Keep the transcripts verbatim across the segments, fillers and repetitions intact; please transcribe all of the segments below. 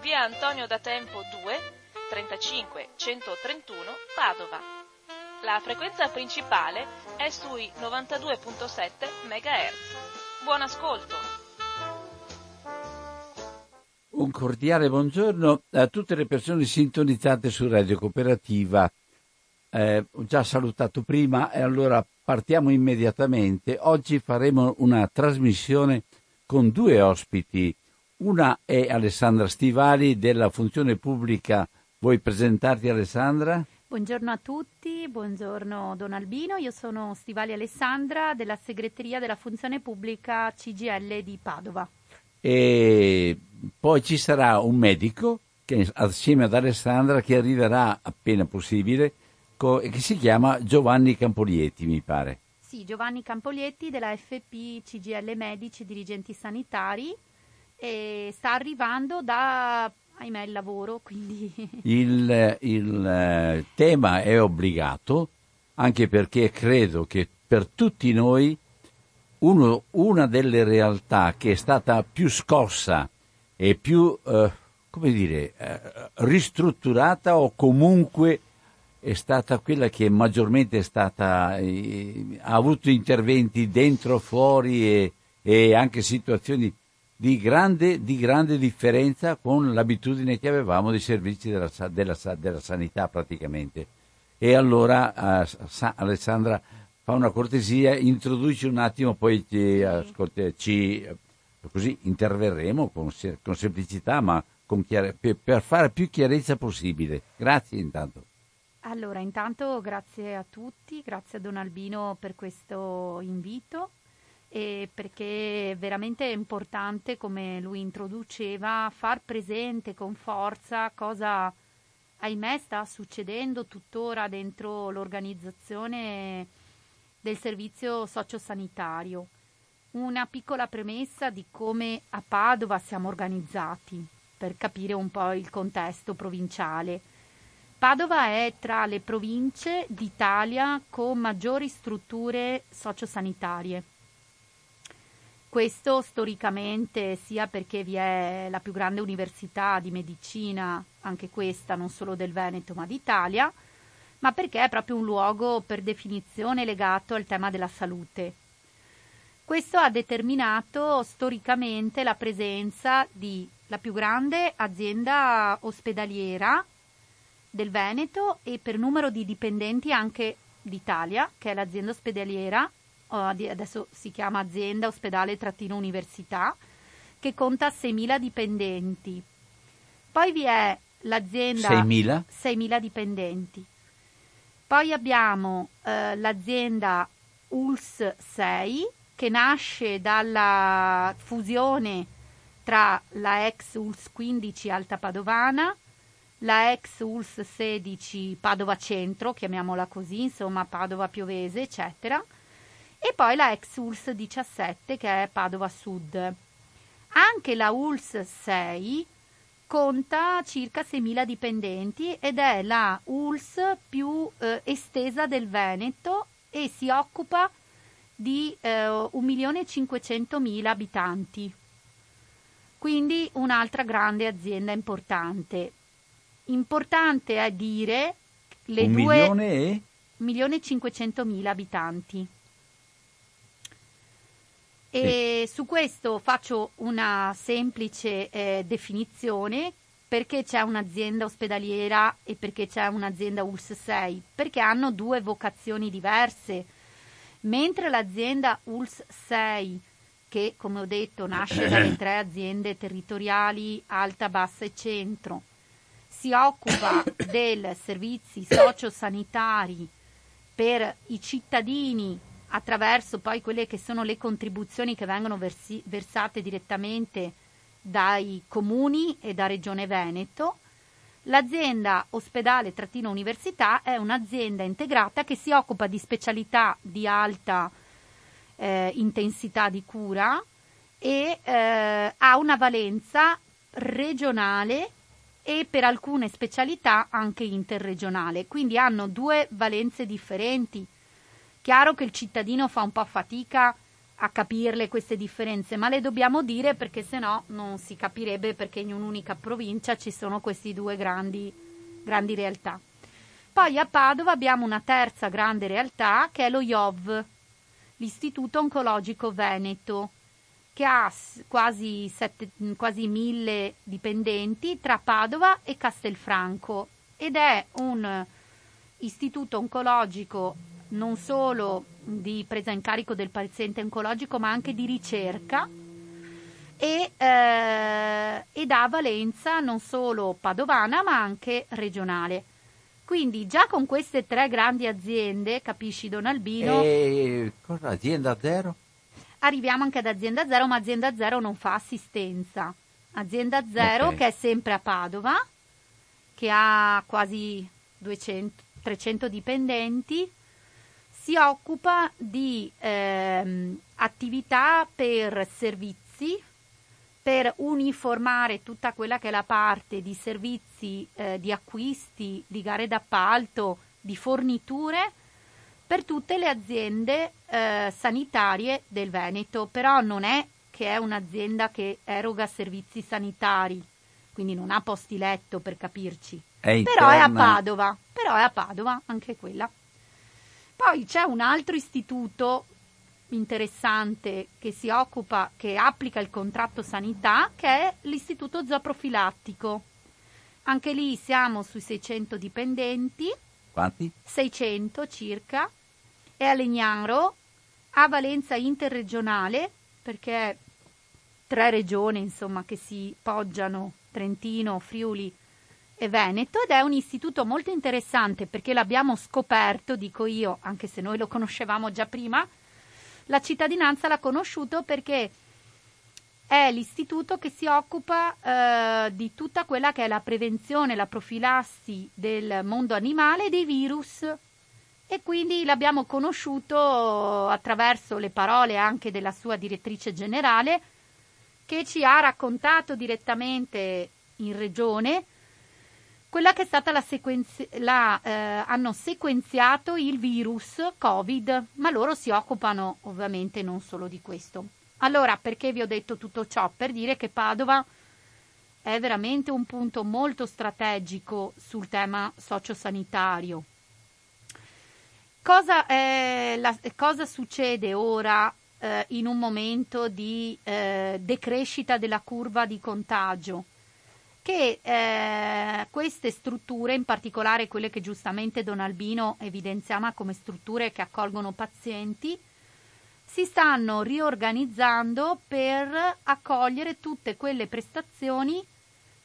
via Antonio da Tempo due, trentacinque centotrentuno Padova. La frequenza principale è sui novantadue virgola sette megahertz. Buon ascolto! Un cordiale buongiorno a tutte le persone sintonizzate su Radio Cooperativa. Eh, ho già salutato prima e allora partiamo immediatamente. Oggi faremo una trasmissione con due ospiti. Una è Alessandra Stivali della Funzione Pubblica. Vuoi presentarti, Alessandra? Buongiorno a tutti, buongiorno Don Albino, io sono Stivali Alessandra della Segreteria della Funzione Pubblica C G I L di Padova. E poi ci sarà un medico che, assieme ad Alessandra, che arriverà appena possibile, co- che si chiama Giovanni Campoglietti, mi pare. Sì, Giovanni Campoglietti della F P C G L Medici, dirigenti sanitari, e sta arrivando da... ahimè il lavoro, quindi... Il, il eh, tema è obbligato, anche perché credo che per tutti noi uno, una delle realtà che è stata più scossa e più, eh, come dire, eh, ristrutturata o comunque è stata quella che maggiormente è stata, eh, ha avuto interventi dentro, fuori e, e anche situazioni... Di grande, di grande differenza con l'abitudine che avevamo dei servizi della, della, della sanità praticamente. E allora eh, Sa- Alessandra fa una cortesia, introduci un attimo, poi ci, ascolte, ci così interverremo con, con semplicità ma con chiare, per, per fare più chiarezza possibile. Grazie intanto. Allora intanto grazie a tutti, grazie a Don Albino per questo invito. E perché veramente è importante, come lui introduceva, far presente con forza cosa ahimè sta succedendo tuttora dentro l'organizzazione del servizio sociosanitario. Una piccola premessa di come a Padova siamo organizzati per capire un po' il contesto provinciale. Padova è tra le province d'Italia con maggiori strutture sociosanitarie. Questo storicamente sia perché vi è la più grande università di medicina, anche questa non solo del Veneto ma d'Italia, ma perché è proprio un luogo per definizione legato al tema della salute. Questo ha determinato storicamente la presenza di la più grande azienda ospedaliera del Veneto e per numero di dipendenti anche d'Italia, che è l'azienda ospedaliera, adesso si chiama Azienda Ospedale Università, che conta seimila dipendenti. Poi vi è l'azienda... seimila? seimila dipendenti. Poi abbiamo eh, l'azienda U L S S sei, che nasce dalla fusione tra la ex U L S quindici Alta Padovana, la ex U L S sedici Padova Centro, chiamiamola così, insomma Padova Piovese, eccetera, e poi la ex U L S diciassette, che è Padova Sud. Anche la U L S sei conta circa seimila dipendenti ed è la U L S più eh, estesa del Veneto e si occupa di eh, un milione e cinquecentomila abitanti. Quindi un'altra grande azienda importante. Importante è dire le un due milione e un milione e cinquecentomila abitanti. E su questo faccio una semplice eh, definizione Perché c'è un'azienda ospedaliera e perché c'è un'azienda U L S S sei? Perché hanno due vocazioni diverse. Mentre l'azienda U L S S sei, che come ho detto nasce dalle tre aziende territoriali Alta, Bassa e Centro, si occupa dei servizi sociosanitari per i cittadini attraverso poi quelle che sono le contribuzioni che vengono versi- versate direttamente dai comuni e da Regione Veneto. L'azienda Ospedale-Università è un'azienda integrata che si occupa di specialità di alta eh, intensità di cura e eh, ha una valenza regionale e per alcune specialità anche interregionale, quindi hanno due valenze differenti. Chiaro che il cittadino fa un po' fatica a capirle queste differenze, ma le dobbiamo dire perché sennò non si capirebbe perché in un'unica provincia ci sono questi due grandi, grandi realtà. Poi a Padova abbiamo una terza grande realtà che è lo I O V, l'Istituto Oncologico Veneto, che ha quasi, sette, quasi mille dipendenti tra Padova e Castelfranco ed è un istituto oncologico non solo di presa in carico del paziente oncologico ma anche di ricerca e, eh, ed ha valenza non solo padovana ma anche regionale. Quindi già con queste tre grandi aziende, capisci Don Albino? E cosa, Azienda Zero? Arriviamo anche ad Azienda Zero, ma Azienda Zero non fa assistenza. Azienda Zero, okay, che è sempre a Padova, che ha quasi duecento trecento dipendenti, si occupa di ehm, attività per servizi, per uniformare tutta quella che è la parte di servizi, eh, di acquisti, di gare d'appalto, di forniture per tutte le aziende eh, sanitarie del Veneto. Però non è che è un'azienda che eroga servizi sanitari, quindi non ha posti letto, per capirci. Hey, però è a Padova, però è a Padova anche quella. Poi c'è un altro istituto interessante che si occupa, che applica il contratto sanità, che è l'istituto zooprofilattico. Anche lì siamo sui seicento dipendenti. Quanti? seicento circa. È a Legnaro, ha valenza interregionale, perché tre regioni insomma che si poggiano, Trentino, Friuli e Veneto, ed è un istituto molto interessante perché l'abbiamo scoperto, dico io, anche se noi lo conoscevamo già prima, la cittadinanza l'ha conosciuto perché è l'istituto che si occupa eh, di tutta quella che è la prevenzione, la profilassi del mondo animale e dei virus, e quindi l'abbiamo conosciuto attraverso le parole anche della sua direttrice generale, che ci ha raccontato direttamente in regione quella che è stata la sequenzi- la, eh, hanno sequenziato il virus Covid, ma loro si occupano ovviamente non solo di questo. Allora, perché vi ho detto tutto ciò? Per dire che Padova è veramente un punto molto strategico sul tema sociosanitario. Cosa, è la, cosa succede ora eh, in un momento di eh, decrescita della curva di contagio? Che eh, queste strutture, in particolare quelle che giustamente Don Albino evidenziava come strutture che accolgono pazienti, si stanno riorganizzando per accogliere tutte quelle prestazioni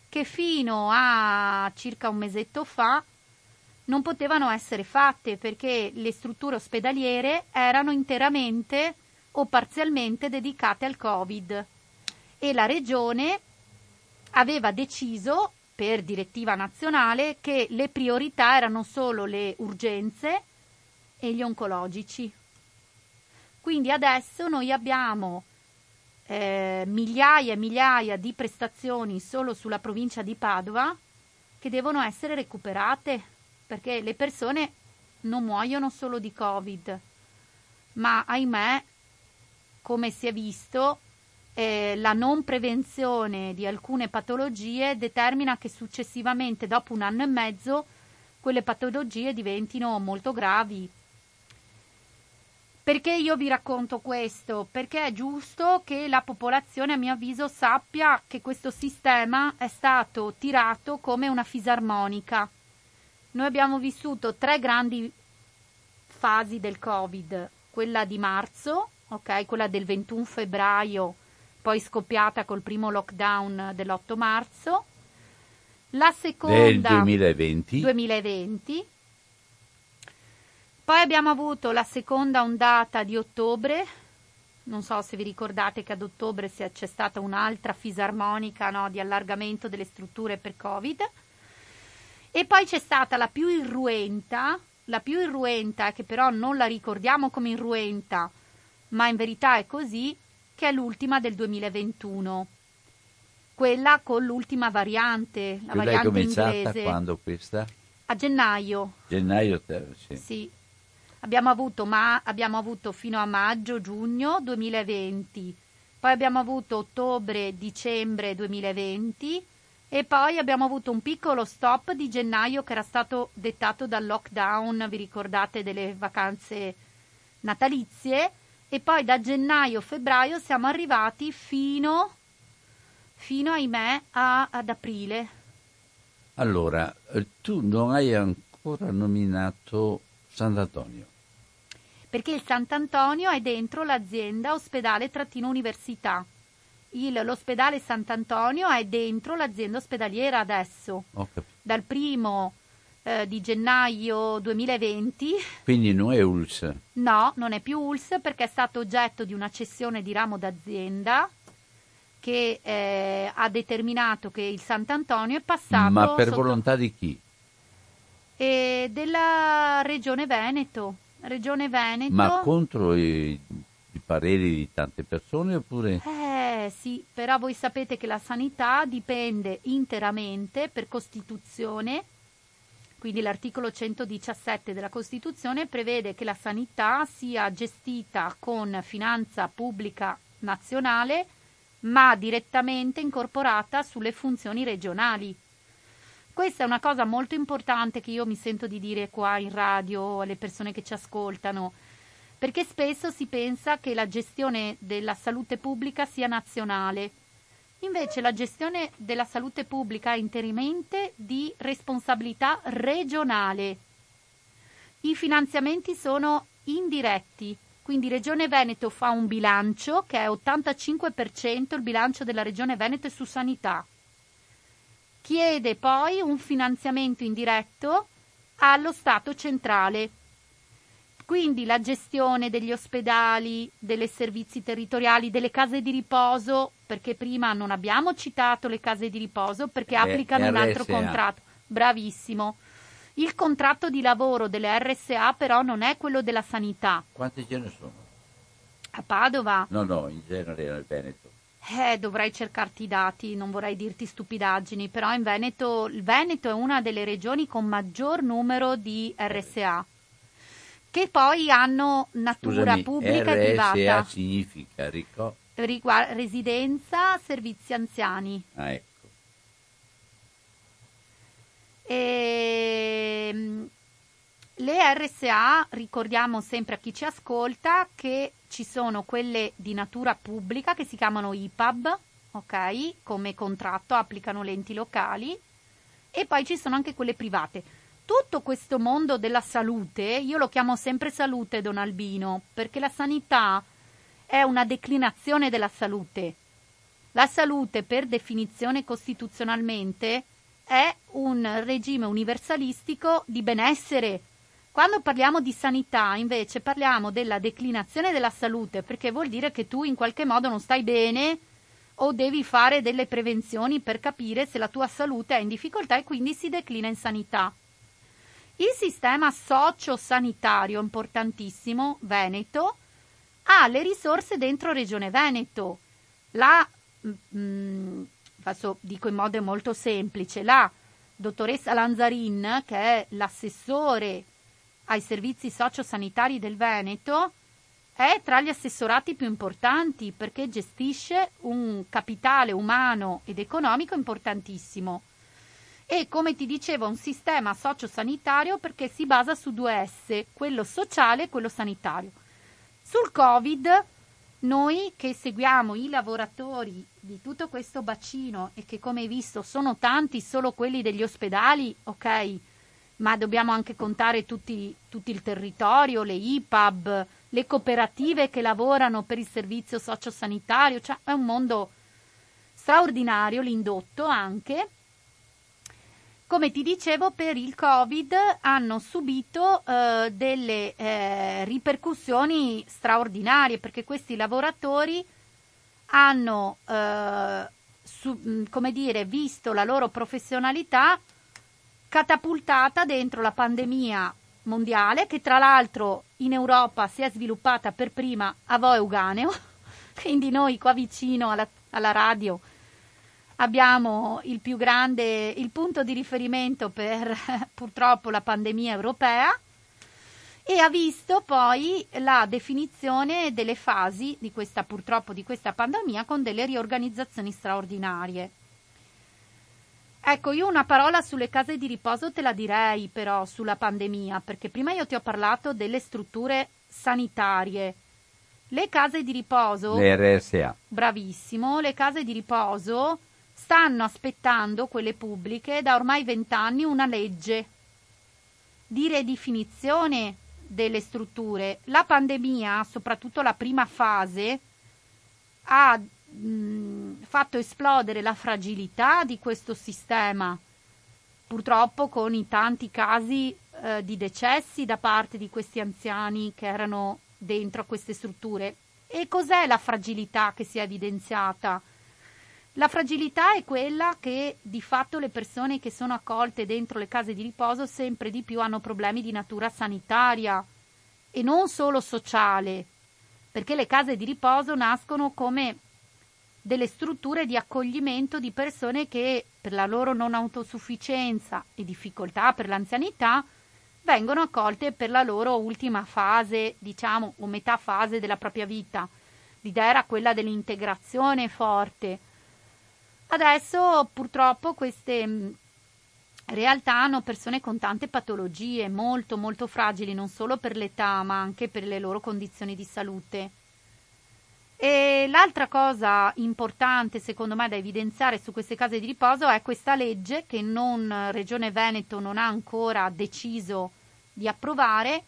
che fino a circa un mesetto fa non potevano essere fatte perché le strutture ospedaliere erano interamente o parzialmente dedicate al Covid e la Regione aveva deciso per direttiva nazionale che le priorità erano solo le urgenze e gli oncologici. Quindi adesso noi abbiamo eh, migliaia e migliaia di prestazioni solo sulla provincia di Padova che devono essere recuperate, perché le persone non muoiono solo di Covid, ma ahimè, come si è visto, Eh, la non prevenzione di alcune patologie determina che successivamente, dopo un anno e mezzo, quelle patologie diventino molto gravi. Perché io vi racconto questo? Perché è giusto che la popolazione, a mio avviso, sappia che questo sistema è stato tirato come una fisarmonica. Noi abbiamo vissuto tre grandi fasi del Covid, quella di marzo, ok, quella del ventuno febbraio, poi scoppiata col primo lockdown dell'otto marzo, la seconda del duemilaventi. duemilaventi. Poi abbiamo avuto la seconda ondata di ottobre, non so se vi ricordate che ad ottobre c'è stata un'altra fisarmonica, no, di allargamento delle strutture per Covid, e poi c'è stata la più irruenta, la più irruenta che però non la ricordiamo come irruenta, ma in verità è così, che è l'ultima del duemilaventuno, quella con l'ultima variante, la quella variante inglese. Quella è cominciata quando questa? A gennaio. Gennaio, sì. Sì. Abbiamo avuto, ma abbiamo avuto fino a maggio, giugno duemilaventi, poi abbiamo avuto ottobre, dicembre duemilaventi e poi abbiamo avuto un piccolo stop di gennaio che era stato dettato dal lockdown, vi ricordate, delle vacanze natalizie, e poi da gennaio, febbraio siamo arrivati fino, fino ahimè, a, ad aprile. Allora, tu non hai ancora nominato Sant'Antonio. Perché il Sant'Antonio è dentro l'azienda ospedale-università. Il, l'ospedale Sant'Antonio è dentro l'azienda ospedaliera adesso, okay. Dal primo eh, di gennaio duemilaventi. Quindi non è U L S? No, non è più U L S perché è stato oggetto di una cessione di ramo d'azienda che eh, ha determinato che il Sant'Antonio è passato... Ma per sotto... volontà di chi? E della Regione Veneto. Regione Veneto. Ma contro i, i pareri di tante persone oppure? Eh sì, però voi sapete che la sanità dipende interamente per Costituzione, quindi l'articolo centodiciassette della Costituzione prevede che la sanità sia gestita con finanza pubblica nazionale ma direttamente incorporata sulle funzioni regionali. Questa è una cosa molto importante che io mi sento di dire qua in radio alle persone che ci ascoltano, perché spesso si pensa che la gestione della salute pubblica sia nazionale, invece la gestione della salute pubblica è interamente di responsabilità regionale. I finanziamenti sono indiretti, quindi Regione Veneto fa un bilancio che è ottantacinque per cento, il bilancio della Regione Veneto è su sanità. Chiede poi un finanziamento indiretto allo Stato centrale. Quindi la gestione degli ospedali, dei servizi territoriali, delle case di riposo, perché prima non abbiamo citato le case di riposo perché applicano un altro contratto. Bravissimo. Il contratto di lavoro delle R S A però non è quello della sanità. Quante ce ne sono? A Padova? No, no, in genere nel Veneto. Eh, dovrai cercarti i dati, non vorrei dirti stupidaggini, però in Veneto, il Veneto è una delle regioni con maggior numero di R S A, che poi hanno natura Scusami, pubblica R S A e privata. R S A significa rico? Rigu- residenza, servizi anziani. Ah, ecco. E... le R S A, ricordiamo sempre a chi ci ascolta che ci sono quelle di natura pubblica che si chiamano I P A B, ok? Come contratto applicano le enti locali, e poi ci sono anche quelle private. Tutto questo mondo della salute, io lo chiamo sempre salute, Don Albino, perché la sanità è una declinazione della salute. La salute, per definizione costituzionalmente, è un regime universalistico di benessere. Quando parliamo di sanità, invece, parliamo della declinazione della salute, perché vuol dire che tu in qualche modo non stai bene o devi fare delle prevenzioni per capire se la tua salute è in difficoltà e quindi si declina in sanità. Il sistema socio-sanitario, importantissimo, Veneto, ha le risorse dentro Regione Veneto. La, mh, adesso dico in modo molto semplice, la dottoressa Lanzarin, che è l'assessore ai servizi sociosanitari del Veneto, è tra gli assessorati più importanti perché gestisce un capitale umano ed economico importantissimo e, come ti dicevo, un sistema sociosanitario perché si basa su due S, quello sociale e quello sanitario. Sul Covid, noi che seguiamo i lavoratori di tutto questo bacino e che, come hai visto, sono tanti solo quelli degli ospedali, ok, ma dobbiamo anche contare tutti, tutti il territorio, le I P A B, le cooperative che lavorano per il servizio sociosanitario, cioè è un mondo straordinario, l'indotto anche. Come ti dicevo, per il Covid hanno subito eh, delle eh, ripercussioni straordinarie, perché questi lavoratori hanno eh, su, come dire, visto la loro professionalità catapultata dentro la pandemia mondiale, che tra l'altro in Europa si è sviluppata per prima a Voeuganeo, quindi noi qua vicino alla, alla radio abbiamo il più grande, il punto di riferimento per purtroppo la pandemia europea, e ha visto poi la definizione delle fasi di questa, purtroppo, di questa pandemia, con delle riorganizzazioni straordinarie. Ecco, io una parola sulle case di riposo te la direi, però, sulla pandemia, perché prima io ti ho parlato delle strutture sanitarie. Le case di riposo, le R S A. Bravissimo, le case di riposo stanno aspettando, quelle pubbliche, da ormai vent'anni una legge di ridefinizione delle strutture. La pandemia, soprattutto la prima fase, ha mh, fatto esplodere la fragilità di questo sistema, purtroppo con i tanti casi eh, di decessi da parte di questi anziani che erano dentro a queste strutture. E cos'è la fragilità che si è evidenziata? La fragilità è quella che di fatto le persone che sono accolte dentro le case di riposo sempre di più hanno problemi di natura sanitaria e non solo sociale, perché le case di riposo nascono come delle strutture di accoglimento di persone che per la loro non autosufficienza e difficoltà per l'anzianità vengono accolte per la loro ultima fase, diciamo, o metà fase della propria vita. L'idea era quella dell'integrazione forte. Adesso purtroppo queste realtà hanno persone con tante patologie, molto molto fragili, non solo per l'età ma anche per le loro condizioni di salute. E l'altra cosa importante secondo me da evidenziare su queste case di riposo è questa legge che non Regione Veneto non ha ancora deciso di approvare,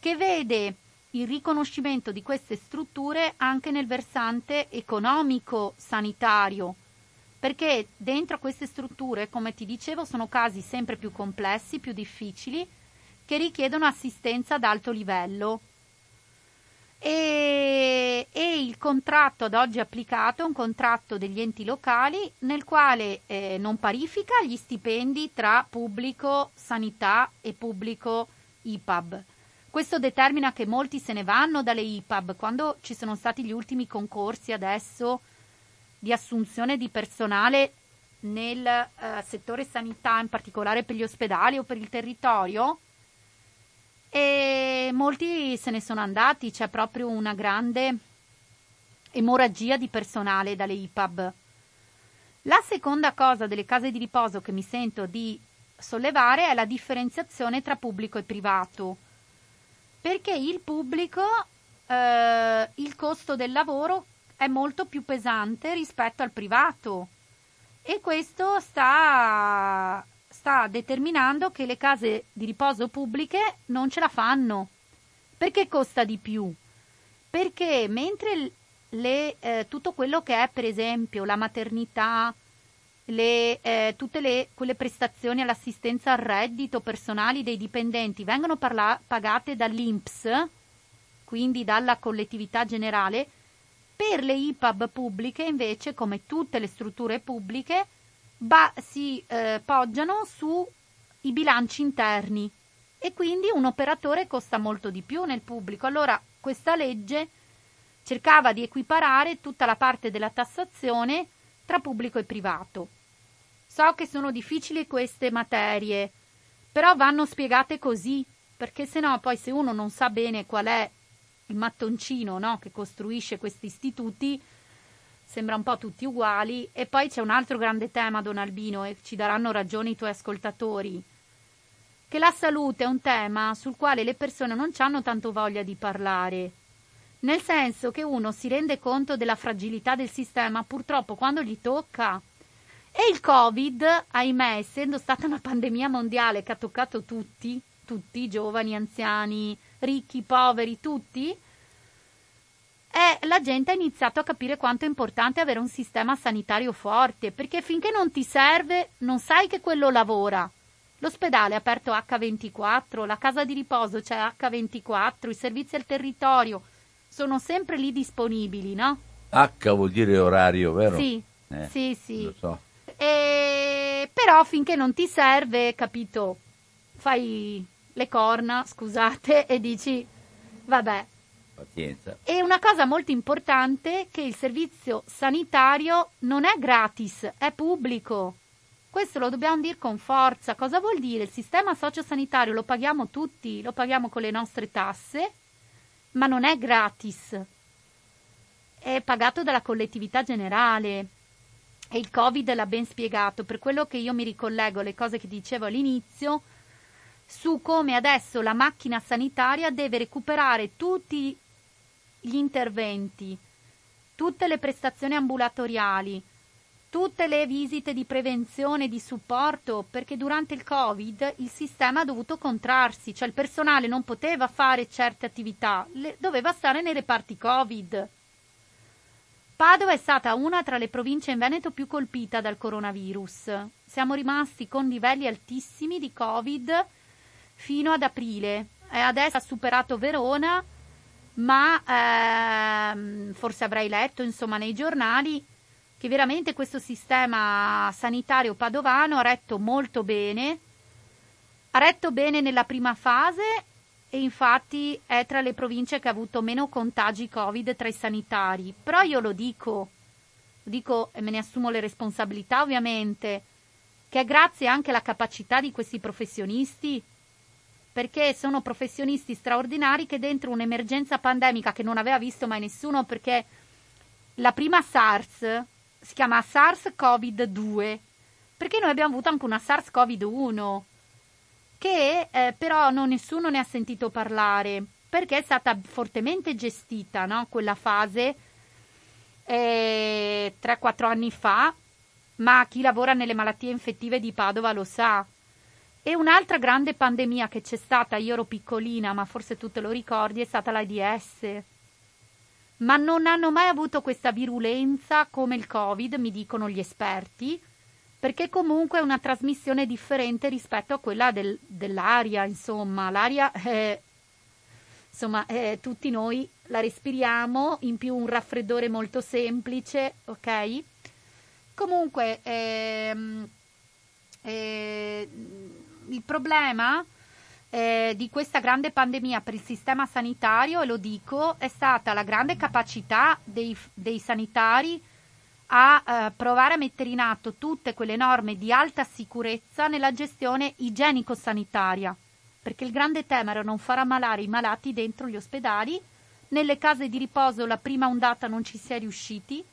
che vede il riconoscimento di queste strutture anche nel versante economico-sanitario. Perché dentro queste strutture, come ti dicevo, sono casi sempre più complessi, più difficili, che richiedono assistenza ad alto livello. E, e il contratto ad oggi applicato è un contratto degli enti locali nel quale eh, non parifica gli stipendi tra pubblico sanità e pubblico I P A B. Questo determina che molti se ne vanno dalle I P A B. Quando ci sono stati gli ultimi concorsi adesso di assunzione di personale nel eh, settore sanità, in particolare per gli ospedali o per il territorio, e molti se ne sono andati, c'è proprio una grande emorragia di personale dalle I P A B. La seconda cosa delle case di riposo che mi sento di sollevare è la differenziazione tra pubblico e privato, perché il pubblico, eh, il costo del lavoro è molto più pesante rispetto al privato, e questo sta, sta determinando che le case di riposo pubbliche non ce la fanno, perché costa di più, perché mentre le, eh, tutto quello che è per esempio la maternità, le, eh, tutte le, quelle prestazioni all'assistenza al reddito personali dei dipendenti vengono parla- pagate dall'I N P S, quindi dalla collettività generale, per le I P A B pubbliche, invece, come tutte le strutture pubbliche, ba- si eh, poggiano sui bilanci interni, e quindi un operatore costa molto di più nel pubblico. Allora questa legge cercava di equiparare tutta la parte della tassazione tra pubblico e privato. So che sono difficili queste materie, però vanno spiegate così, perché sennò poi se uno non sa bene qual è il mattoncino, no, che costruisce questi istituti, sembra un po' tutti uguali. E poi c'è un altro grande tema, Don Albino, e ci daranno ragione i tuoi ascoltatori, che la salute è un tema sul quale le persone non hanno tanto voglia di parlare, nel senso che uno si rende conto della fragilità del sistema purtroppo quando gli tocca. E il Covid, ahimè, essendo stata una pandemia mondiale che ha toccato tutti, tutti, giovani, anziani, ricchi, poveri, tutti, e la gente ha iniziato a capire quanto è importante avere un sistema sanitario forte, perché finché non ti serve non sai che quello lavora. L'ospedale è aperto acca ventiquattro, la casa di riposo c'è acca ventiquattro, i servizi al territorio sono sempre lì disponibili, no? H vuol dire orario, vero? Sì, eh, sì, sì. Lo so. E... però finché non ti serve, capito, fai le corna, scusate, e dici vabbè. Pazienza. E una cosa molto importante è che il servizio sanitario non è gratis, è pubblico. Questo lo dobbiamo dire con forza. Cosa vuol dire? Il sistema sociosanitario lo paghiamo tutti, lo paghiamo con le nostre tasse, ma non è gratis. È pagato dalla collettività generale. E il Covid l'ha ben spiegato. Per quello che io mi ricollego alle cose che dicevo all'inizio, su come adesso la macchina sanitaria deve recuperare tutti gli interventi, tutte le prestazioni ambulatoriali, tutte le visite di prevenzione e di supporto, perché durante il Covid il sistema ha dovuto contrarsi, cioè il personale non poteva fare certe attività, le, doveva stare nei reparti Covid. Padova è stata una tra le province in Veneto più colpita dal coronavirus. Siamo rimasti con livelli altissimi di Covid fino ad aprile. E adesso ha superato Verona, ma ehm, forse avrai letto, insomma, nei giornali, che veramente questo sistema sanitario padovano ha retto molto bene, ha retto bene nella prima fase e infatti è tra le province che ha avuto meno contagi Covid tra i sanitari. Però io lo dico, lo dico e me ne assumo le responsabilità ovviamente, che è grazie anche alla capacità di questi professionisti, perché sono professionisti straordinari che dentro un'emergenza pandemica che non aveva visto mai nessuno, perché la prima SARS si chiama SARS-CoV due, perché noi abbiamo avuto anche una SARS-CoV uno, che eh, però non nessuno ne ha sentito parlare, perché è stata fortemente gestita, no? Quella fase eh, tre quattro anni fa, ma chi lavora nelle malattie infettive di Padova lo sa. E un'altra grande pandemia che c'è stata, io ero piccolina, ma forse tu te lo ricordi, è stata l'AIDS. Ma non hanno mai avuto questa virulenza come il Covid, mi dicono gli esperti, perché comunque è una trasmissione differente rispetto a quella del, dell'aria, insomma. L'aria, eh, insomma, eh, tutti noi la respiriamo, in più un raffreddore molto semplice, ok? Comunque, ehm, eh, il problema... Eh, di questa grande pandemia per il sistema sanitario, e lo dico, è stata la grande capacità dei, dei sanitari a eh, provare a mettere in atto tutte quelle norme di alta sicurezza nella gestione igienico-sanitaria, perché il grande tema era non far ammalare i malati dentro gli ospedali, nelle case di riposo la prima ondata non ci si è riusciti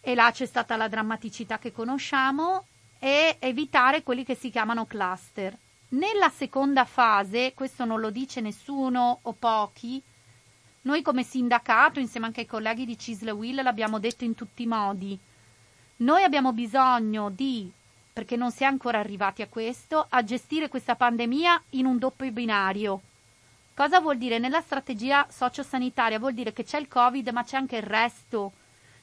e là c'è stata la drammaticità che conosciamo, e evitare quelli che si chiamano cluster. Nella seconda fase, questo non lo dice nessuno o pochi, noi come sindacato, insieme anche ai colleghi di C I S L e U I L, l'abbiamo detto in tutti i modi, noi abbiamo bisogno di, perché non si è ancora arrivati a questo, a gestire questa pandemia in un doppio binario. Cosa vuol dire? Nella strategia sociosanitaria vuol dire che c'è il Covid ma c'è anche il resto.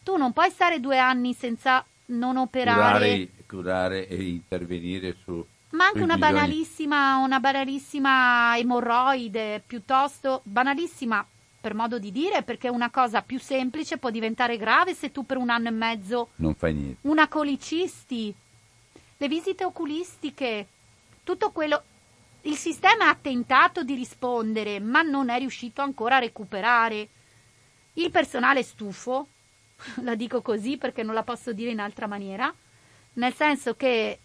Tu non puoi stare due anni senza non operare. Curare, curare e intervenire su... Ma anche una banalissima, una banalissima emorroide, piuttosto banalissima per modo di dire, perché una cosa più semplice può diventare grave se tu per un anno e mezzo non fai niente. Una colicisti, le visite oculistiche, tutto quello. Il sistema ha tentato di rispondere, ma non è riuscito ancora a recuperare. Il personale è stufo, la dico così perché non la posso dire in altra maniera, nel senso che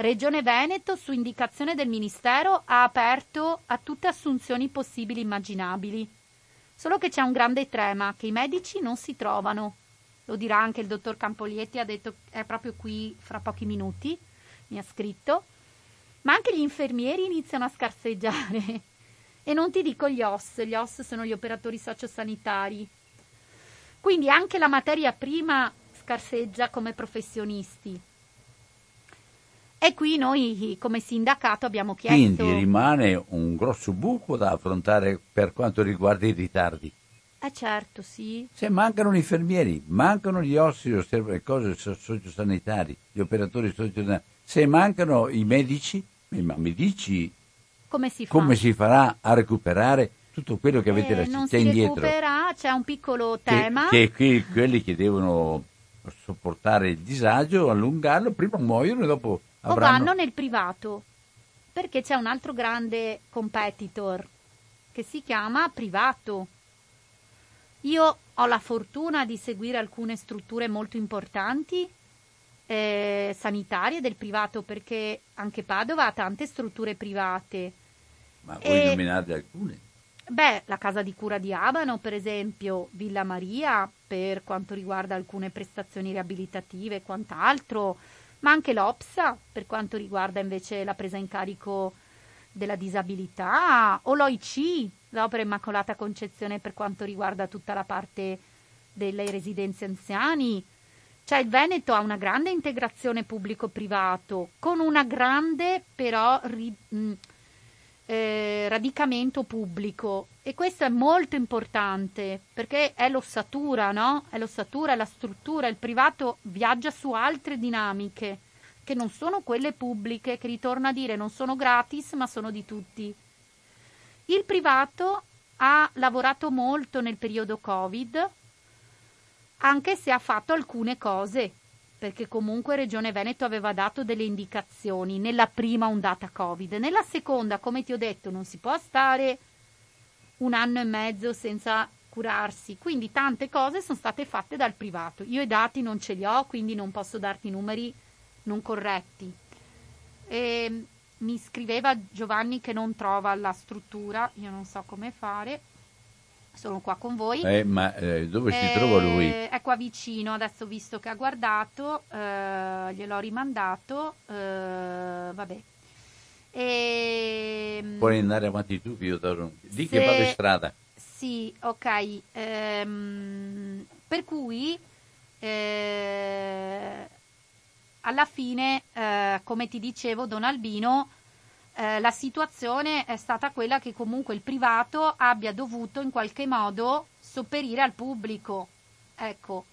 Regione Veneto, su indicazione del Ministero, ha aperto a tutte assunzioni possibili e immaginabili. Solo che c'è un grande trema, che i medici non si trovano. Lo dirà anche il dottor Campoglietti, ha detto è proprio qui fra pochi minuti, mi ha scritto. Ma anche gli infermieri iniziano a scarseggiare. E E non ti dico gli O S, gli O S sono gli operatori sociosanitari. Quindi anche la materia prima scarseggia come professionisti. E qui noi come sindacato abbiamo chiesto... Quindi rimane un grosso buco da affrontare per quanto riguarda i ritardi. Eh certo, sì. Se mancano gli infermieri, mancano gli ossi, le cose sociosanitari, gli operatori sociosanitari, se mancano i medici, ma mi dici come si, fa? come si farà a recuperare tutto quello che avete eh, lasciato indietro? Non si recupera, c'è un piccolo tema. Che, che, che quelli che devono sopportare il disagio, allungarlo, prima muoiono e dopo... Avranno... o vanno nel privato, perché c'è un altro grande competitor che si chiama privato. Io ho la fortuna di seguire alcune strutture molto importanti eh, sanitarie del privato, perché anche Padova ha tante strutture private. Ma voi e... nominate alcune? Beh, la casa di cura di Abano, per esempio, Villa Maria per quanto riguarda alcune prestazioni riabilitative e quant'altro, ma anche l'O P S A per quanto riguarda invece la presa in carico della disabilità, o l'O I C, l'Opera Immacolata Concezione, per quanto riguarda tutta la parte delle residenze anziani. Cioè il Veneto ha una grande integrazione pubblico-privato, con una grande però ri, mh, eh, radicamento pubblico, e questo è molto importante perché è l'ossatura, no? È l'ossatura, è la struttura. Il privato viaggia su altre dinamiche che non sono quelle pubbliche, che ritorno a dire non sono gratis ma sono di tutti. Il privato ha lavorato molto nel periodo Covid, anche se ha fatto alcune cose, perché comunque Regione Veneto aveva dato delle indicazioni nella prima ondata Covid. Nella seconda, come ti ho detto, non si può stare un anno e mezzo senza curarsi, quindi tante cose sono state fatte dal privato. Io i dati non ce li ho, quindi non posso darti numeri non corretti. E mi scriveva Giovanni che non trova la struttura, io non so come fare, sono qua con voi. Eh, ma eh, dove eh, si trova lui? È qua vicino, adesso visto che ha guardato, eh, gliel'ho rimandato, eh, vabbè. E, puoi andare avanti tu, che io do... di se... che vado in strada. Sì, ok. Ehm, per cui eh, alla fine, eh, come ti dicevo, Don Albino, eh, la situazione è stata quella che comunque il privato abbia dovuto in qualche modo sopperire al pubblico. Ecco,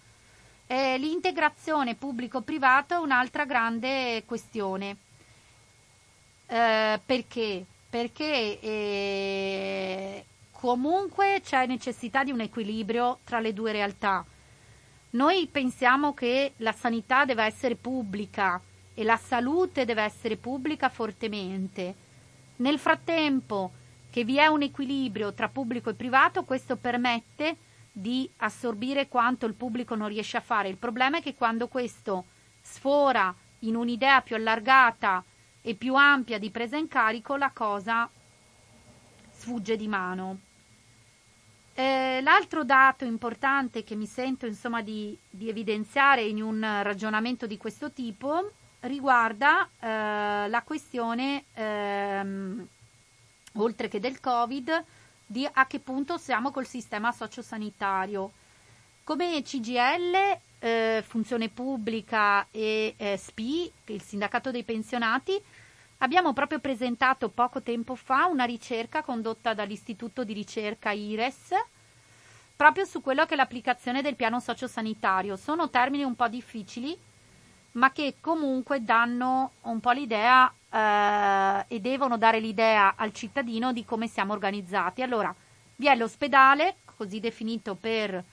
eh, l'integrazione pubblico-privato è un'altra grande questione. Eh, perché? Perché eh, comunque c'è necessità di un equilibrio tra le due realtà. Noi pensiamo che la sanità deve essere pubblica e la salute deve essere pubblica fortemente. Nel frattempo che vi è un equilibrio tra pubblico e privato, questo permette di assorbire quanto il pubblico non riesce a fare. Il problema è che quando questo sfora in un'idea più allargata e più ampia di presa in carico, la cosa sfugge di mano. Eh, l'altro dato importante che mi sento insomma di, di evidenziare in un ragionamento di questo tipo riguarda eh, la questione, ehm, oltre che del Covid, di a che punto siamo col sistema sociosanitario. Come C G I L, Eh, Funzione Pubblica e eh, S P I, il sindacato dei pensionati, abbiamo proprio presentato poco tempo fa una ricerca condotta dall'istituto di ricerca I R E S proprio su quello che è l'applicazione del piano sociosanitario. Sono termini un po' difficili, ma che comunque danno un po' l'idea eh, e devono dare l'idea al cittadino di come siamo organizzati. Allora, vi è l'ospedale, così definito per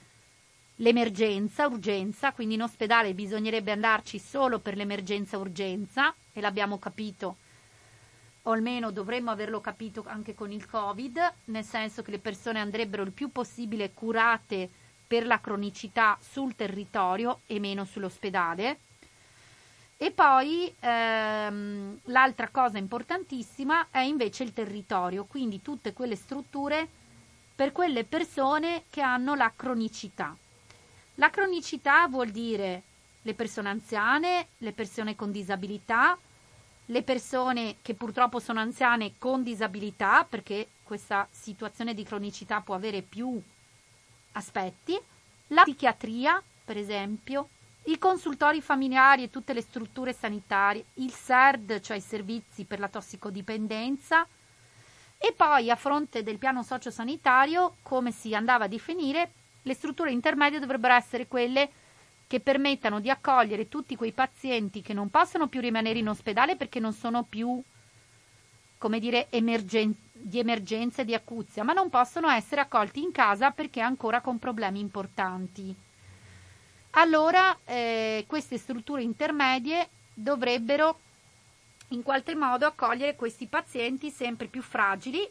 l'emergenza, urgenza, quindi in ospedale bisognerebbe andarci solo per l'emergenza, urgenza, e l'abbiamo capito, o almeno dovremmo averlo capito anche con il Covid, nel senso che le persone andrebbero il più possibile curate per la cronicità sul territorio e meno sull'ospedale. E poi ehm, l'altra cosa importantissima è invece il territorio, quindi tutte quelle strutture per quelle persone che hanno la cronicità. La cronicità vuol dire le persone anziane, le persone con disabilità, le persone che purtroppo sono anziane con disabilità, perché questa situazione di cronicità può avere più aspetti, la psichiatria, per esempio, i consultori familiari e tutte le strutture sanitarie, il S E R D, cioè i servizi per la tossicodipendenza, e poi a fronte del piano sociosanitario, come si andava a definire, le strutture intermedie dovrebbero essere quelle che permettano di accogliere tutti quei pazienti che non possono più rimanere in ospedale perché non sono più, come dire, emergen- di emergenza e di acuzia, ma non possono essere accolti in casa perché ancora con problemi importanti. Allora eh, queste strutture intermedie dovrebbero in qualche modo accogliere questi pazienti sempre più fragili.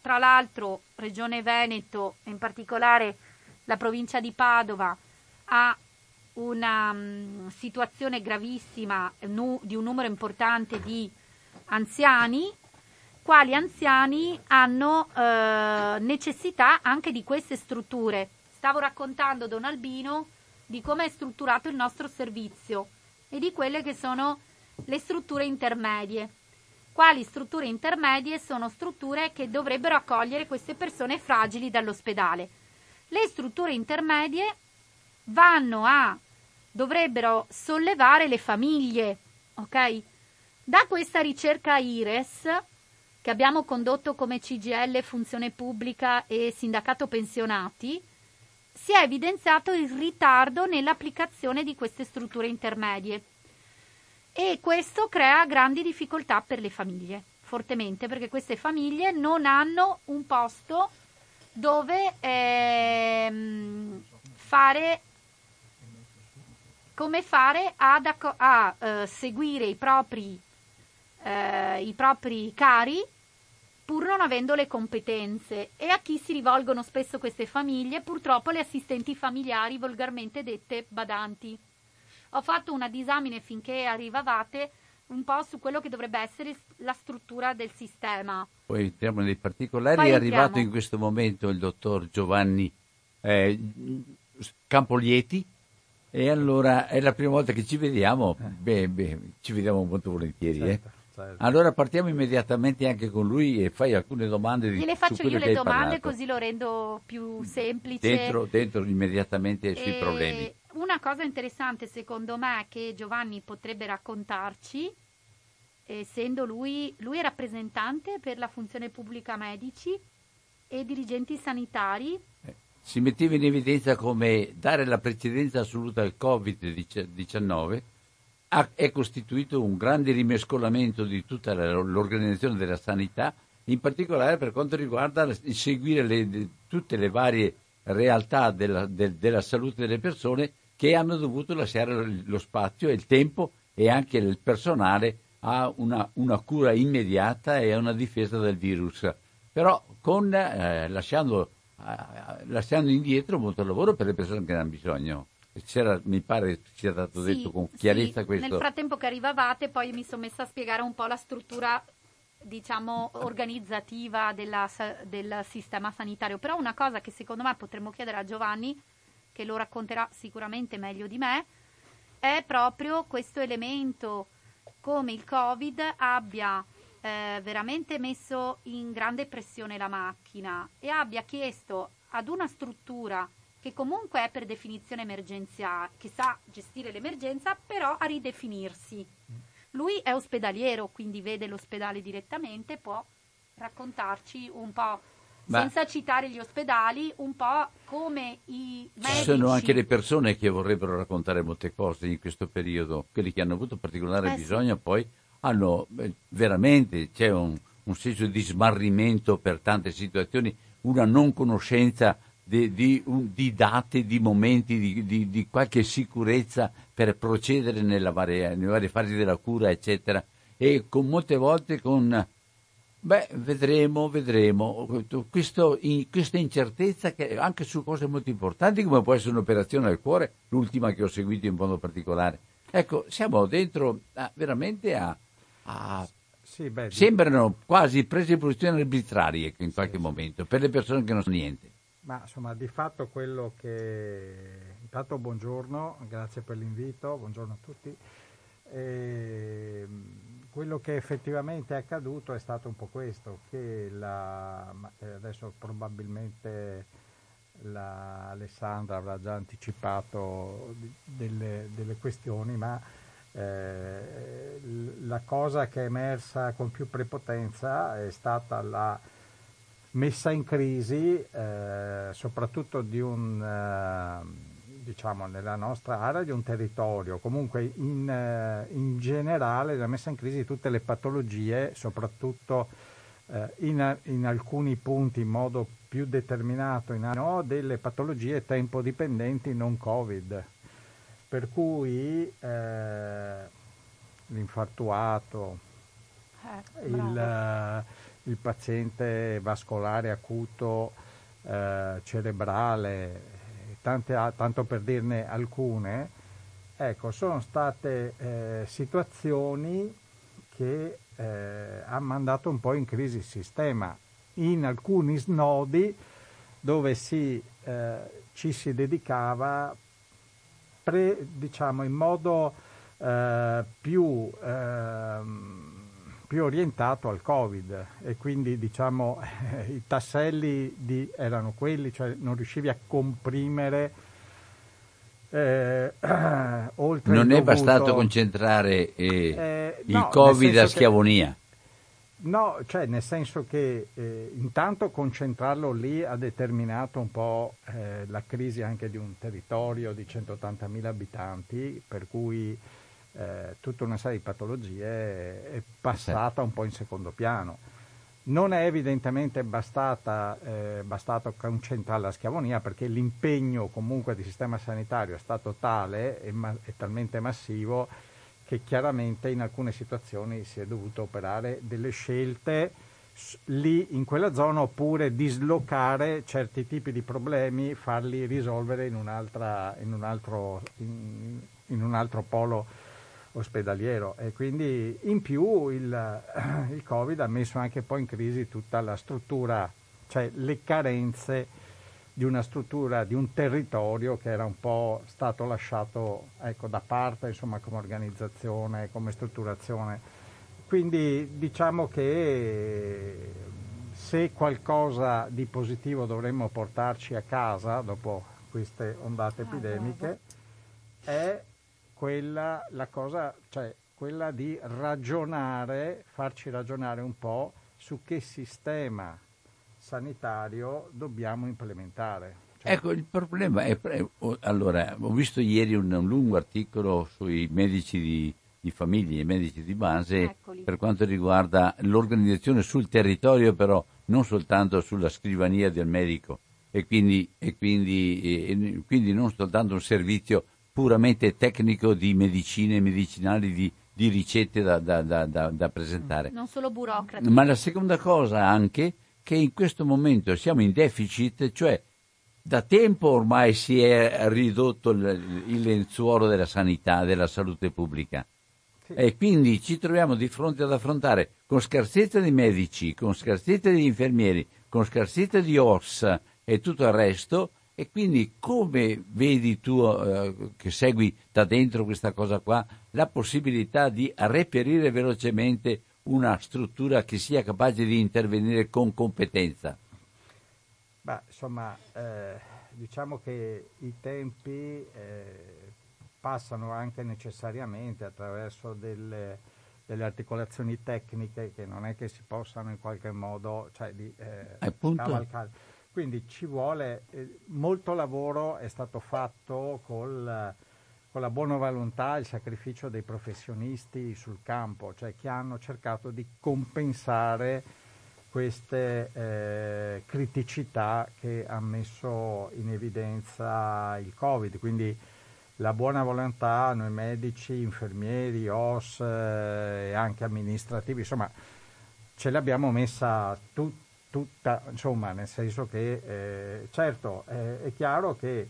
Tra l'altro Regione Veneto, in particolare la provincia di Padova, ha una um, situazione gravissima nu- di un numero importante di anziani, quali anziani hanno eh, necessità anche di queste strutture. Stavo raccontando Don Albino di come è strutturato il nostro servizio e di quelle che sono le strutture intermedie. Quali strutture intermedie? Sono strutture che dovrebbero accogliere queste persone fragili dall'ospedale. Le strutture intermedie vanno a dovrebbero sollevare le famiglie, ok? Da questa ricerca I R E S che abbiamo condotto come C G I L Funzione Pubblica e Sindacato Pensionati si è evidenziato il ritardo nell'applicazione di queste strutture intermedie e questo crea grandi difficoltà per le famiglie, fortemente, perché queste famiglie non hanno un posto dove ehm, fare come fare ad acco- a eh, seguire i propri, eh, i propri cari pur non avendo le competenze, e a chi si rivolgono spesso queste famiglie? Purtroppo le assistenti familiari, volgarmente dette badanti. Ho fatto una disamine finché arrivavate un po' su quello che dovrebbe essere la struttura del sistema. Poi entriamo nei particolari. Poi è arrivato entriamo. In questo momento il dottor Giovanni eh, Campoglietti, e allora è la prima volta che ci vediamo, eh. beh, beh, ci vediamo molto volentieri. Certo. eh. Allora partiamo immediatamente anche con lui e fai alcune domande. Gliele faccio io le domande così lo rendo più semplice. Dentro, dentro immediatamente sui e problemi. Una cosa interessante secondo me che Giovanni potrebbe raccontarci, essendo lui, lui è rappresentante per la funzione pubblica medici e dirigenti sanitari. Eh, si metteva in evidenza come dare la precedenza assoluta al covid diciannove è costituito un grande rimescolamento di tutta l'organizzazione della sanità, in particolare per quanto riguarda il seguire le, tutte le varie realtà della, de, della salute delle persone che hanno dovuto lasciare lo spazio e il tempo e anche il personale a una, una cura immediata e a una difesa del virus, però con, eh, lasciando, eh, lasciando indietro molto lavoro per le persone che ne hanno bisogno. C'era, mi pare sia stato sì, detto con chiarezza sì. Questo. Nel frattempo che arrivavate poi mi sono messa a spiegare un po' la struttura, diciamo, organizzativa della, del sistema sanitario, però una cosa che secondo me potremmo chiedere a Giovanni, che lo racconterà sicuramente meglio di me, è proprio questo elemento, come il Covid abbia eh, veramente messo in grande pressione la macchina e abbia chiesto ad una struttura che comunque è per definizione emergenziale, che sa gestire l'emergenza, però a ridefinirsi. Lui è ospedaliero, quindi vede l'ospedale direttamente, può raccontarci un po', ma senza citare gli ospedali, un po' come i medici. Ci sono anche le persone che vorrebbero raccontare molte cose in questo periodo, quelli che hanno avuto particolare eh bisogno, sì. Poi hanno veramente, c'è un, un senso di smarrimento per tante situazioni, una non conoscenza Di, di, di date, di momenti, di, di, di qualche sicurezza per procedere nella varia, nelle varie fasi della cura, eccetera, e con molte volte con beh, vedremo, vedremo questo, in, questa incertezza che anche su cose molto importanti come può essere un'operazione al cuore, l'ultima che ho seguito in modo particolare. Ecco, siamo dentro a, veramente a, a sì, beh, sembrano quasi prese posizioni arbitrarie in qualche sì, momento sì. Per le persone che non sanno niente. Ma insomma, di fatto quello che... Intanto buongiorno, grazie per l'invito, buongiorno a tutti. E Quello che effettivamente è accaduto è stato un po' questo, che la, adesso probabilmente la Alessandra avrà già anticipato delle, delle questioni, ma eh, la cosa che è emersa con più prepotenza è stata la messa in crisi eh, soprattutto di un... Eh, diciamo nella nostra area di un territorio, comunque in, in generale la messa in crisi di tutte le patologie, soprattutto eh, in, in alcuni punti in modo più determinato, in no, delle patologie tempo-dipendenti non Covid, per cui eh, l'infartuato, eh, il, il paziente vascolare acuto eh, cerebrale, Tante, tanto per dirne alcune, ecco, sono state eh, situazioni che eh, hanno mandato un po' in crisi il sistema, in alcuni snodi dove si, eh, ci si dedicava pre, diciamo, in modo eh, più, eh, più orientato al Covid, e quindi diciamo i tasselli di, erano quelli, cioè non riuscivi a comprimere eh, oltre non il dovuto. È bastato concentrare eh, eh, il no, Covid a Schiavonia, che, no, cioè nel senso che eh, intanto concentrarlo lì ha determinato un po' eh, la crisi anche di un territorio di centottantamila abitanti, per cui Eh, tutta una serie di patologie è passata un po' in secondo piano. Non è evidentemente bastata, eh, bastato concentrare la Schiavonia, perché l'impegno comunque del sistema sanitario è stato tale e ma- è talmente massivo che chiaramente in alcune situazioni si è dovuto operare delle scelte s- lì in quella zona, oppure dislocare certi tipi di problemi, farli risolvere in un'altra, in un altro, in, in un altro polo ospedaliero, e quindi in più il, il Covid ha messo anche poi in crisi tutta la struttura, cioè le carenze di una struttura, di un territorio che era un po' stato lasciato, ecco, da parte, insomma, come organizzazione, come strutturazione. Quindi diciamo che se qualcosa di positivo dovremmo portarci a casa dopo queste ondate epidemiche è quella, la cosa, cioè, quella di ragionare, farci ragionare un po' su che sistema sanitario dobbiamo implementare. Cioè... Ecco, il problema è... Allora, ho visto ieri un, un lungo articolo sui medici di, di famiglia, i medici di base, Eccoli. per quanto riguarda l'organizzazione sul territorio, però non soltanto sulla scrivania del medico, e quindi, e quindi, e quindi non soltanto un servizio puramente tecnico di medicine, medicinali, di, di ricette da, da, da, da, da presentare. Non solo burocrati. Ma la seconda cosa anche, che in questo momento siamo in deficit, cioè da tempo ormai si è ridotto il, il lenzuolo della sanità, della salute pubblica, sì. E quindi ci troviamo di fronte ad affrontare con scarsezza di medici, con scarsezza di infermieri, con scarsezza di O S e tutto il resto. E quindi come vedi tu, eh, che segui da dentro questa cosa qua, la possibilità di reperire velocemente una struttura che sia capace di intervenire con competenza? Beh, insomma, eh, diciamo che i tempi eh, passano anche necessariamente attraverso delle, delle articolazioni tecniche che non è che si possano in qualche modo, cioè, di eh, appunto, cavalcare. Quindi ci vuole, eh, molto lavoro è stato fatto col, con la buona volontà, il sacrificio dei professionisti sul campo, cioè che hanno cercato di compensare queste eh, criticità che ha messo in evidenza il Covid. Quindi la buona volontà, noi medici, infermieri, O S eh, e anche amministrativi, insomma ce l'abbiamo messa tutti. Tutta, insomma, nel senso che eh, certo eh, è chiaro che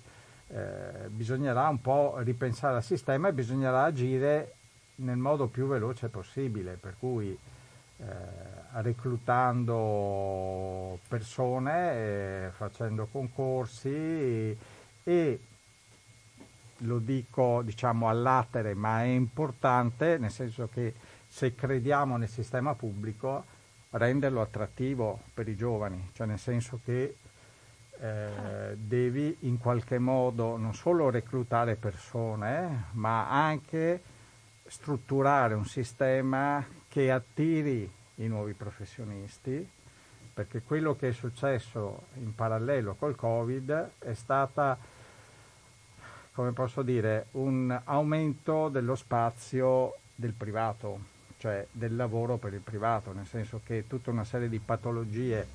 eh, bisognerà un po' ripensare al sistema e bisognerà agire nel modo più veloce possibile, per cui eh, reclutando persone, eh, facendo concorsi, e lo dico, diciamo, all'atere, ma è importante, nel senso che se crediamo nel sistema pubblico, renderlo attrattivo per i giovani, cioè nel senso che eh, devi in qualche modo non solo reclutare persone, ma anche strutturare un sistema che attiri i nuovi professionisti, perché quello che è successo in parallelo col Covid è stata, come posso dire, un aumento dello spazio del privato, cioè del lavoro per il privato, nel senso che tutta una serie di patologie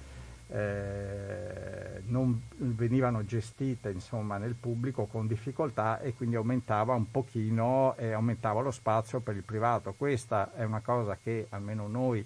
eh, non venivano gestite, insomma, nel pubblico con difficoltà, e quindi aumentava un pochino e eh, aumentava lo spazio per il privato. Questa è una cosa che almeno noi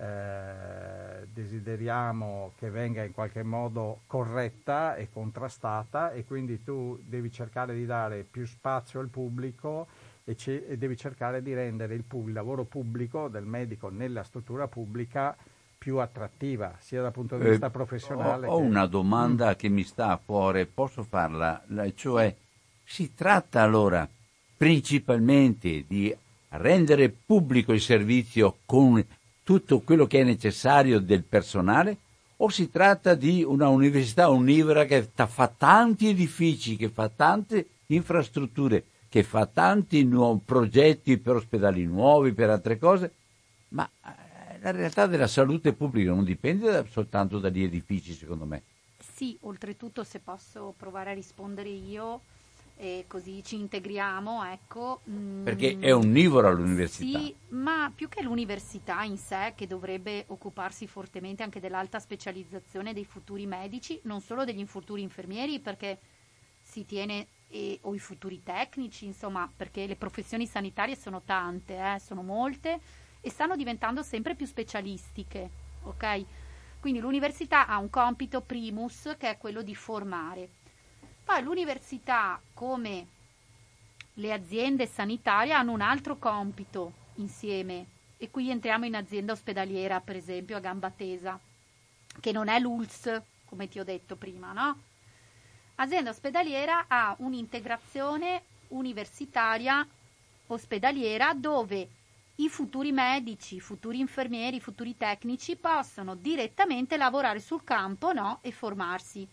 Eh, desideriamo che venga in qualche modo corretta e contrastata, e quindi tu devi cercare di dare più spazio al pubblico e, ci, e devi cercare di rendere il, pub, il lavoro pubblico del medico nella struttura pubblica più attrattiva, sia dal punto di vista eh, professionale. Ho, ho che... una domanda mm. che mi sta a cuore, posso farla? La, cioè, si tratta allora principalmente di rendere pubblico il servizio con tutto quello che è necessario del personale, o si tratta di una università univora che fa tanti edifici, che fa tante infrastrutture, che fa tanti nuovi progetti per ospedali nuovi, per altre cose, ma la realtà della salute pubblica non dipende da, soltanto dagli edifici, secondo me. Sì, oltretutto, se posso provare a rispondere io, e così ci integriamo, ecco. Perché è onnivora l'università. Sì, ma più che l'università in sé, che dovrebbe occuparsi fortemente anche dell'alta specializzazione dei futuri medici, non solo degli futuri infermieri, perché si tiene, e, o i futuri tecnici, insomma, perché le professioni sanitarie sono tante, eh, sono molte, e stanno diventando sempre più specialistiche, ok? Quindi l'università ha un compito primus, che è quello di formare. Poi l'università, come le aziende sanitarie, hanno un altro compito insieme, e qui entriamo in azienda ospedaliera, per esempio, a gamba tesa, che non è l'U L S S, come ti ho detto prima, no? Azienda ospedaliera ha un'integrazione universitaria ospedaliera, dove i futuri medici, i futuri infermieri, i futuri tecnici possono direttamente lavorare sul campo, no? E formarsi.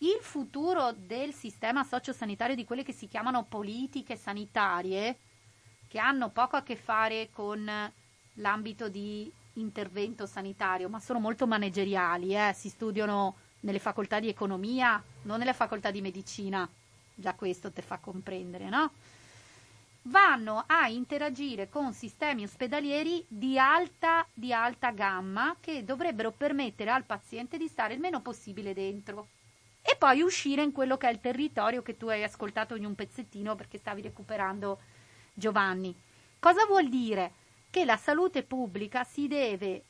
Il futuro del sistema sociosanitario, di quelle che si chiamano politiche sanitarie, che hanno poco a che fare con l'ambito di intervento sanitario, ma sono molto manageriali, eh? Si studiano nelle facoltà di economia, non nelle facoltà di medicina, già questo te fa comprendere, no? Vanno a interagire con sistemi ospedalieri di alta, di alta gamma, che dovrebbero permettere al paziente di stare il meno possibile dentro, e poi uscire in quello che è il territorio, che tu hai ascoltato in un pezzettino perché stavi recuperando, Giovanni. Cosa vuol dire? Che la salute pubblica si deve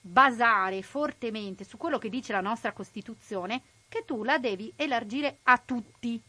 basare fortemente su quello che dice la nostra Costituzione, che tu la devi elargire a tutti.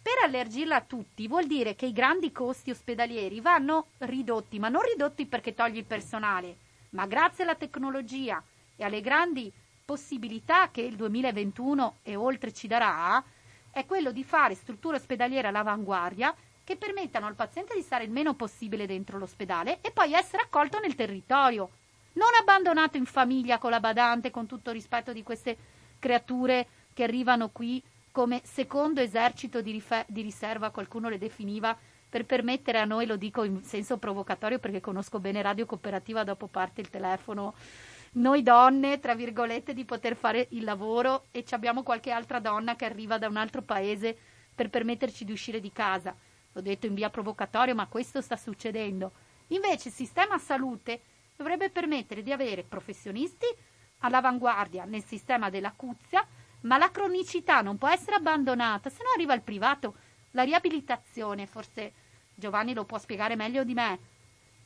Per elargirla a tutti vuol dire che i grandi costi ospedalieri vanno ridotti, ma non ridotti perché togli il personale, ma grazie alla tecnologia e alle grandi possibilità che il duemilaventuno e oltre ci darà, è quello di fare strutture ospedaliere all'avanguardia, che permettano al paziente di stare il meno possibile dentro l'ospedale e poi essere accolto nel territorio, non abbandonato in famiglia con la badante, con tutto rispetto di queste creature che arrivano qui come secondo esercito di, rifer- di riserva, qualcuno le definiva, per permettere a noi, lo dico in senso provocatorio perché conosco bene Radio Cooperativa, dopo parte il telefono, noi donne, tra virgolette, di poter fare il lavoro, e abbiamo qualche altra donna che arriva da un altro paese per permetterci di uscire di casa. L'ho detto in via provocatoria, ma questo sta succedendo. Invece il sistema salute dovrebbe permettere di avere professionisti all'avanguardia nel sistema dell'acuzia, ma la cronicità non può essere abbandonata, se no arriva il privato. La riabilitazione, forse Giovanni lo può spiegare meglio di me,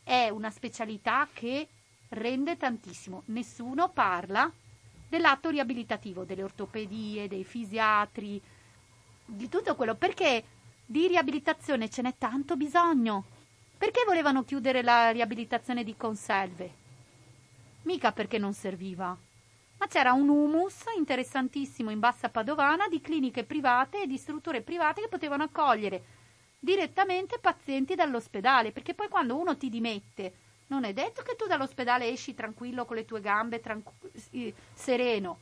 è una specialità che rende tantissimo. Nessuno parla dell'atto riabilitativo, delle ortopedie, dei fisiatri, di tutto quello, perché di riabilitazione ce n'è tanto bisogno. Perché volevano chiudere la riabilitazione di Conselve? Mica perché non serviva, ma c'era un humus interessantissimo in bassa Padovana di cliniche private e di strutture private che potevano accogliere direttamente pazienti dall'ospedale, perché poi quando uno ti dimette non è detto che tu dall'ospedale esci tranquillo con le tue gambe, tranqu- sereno,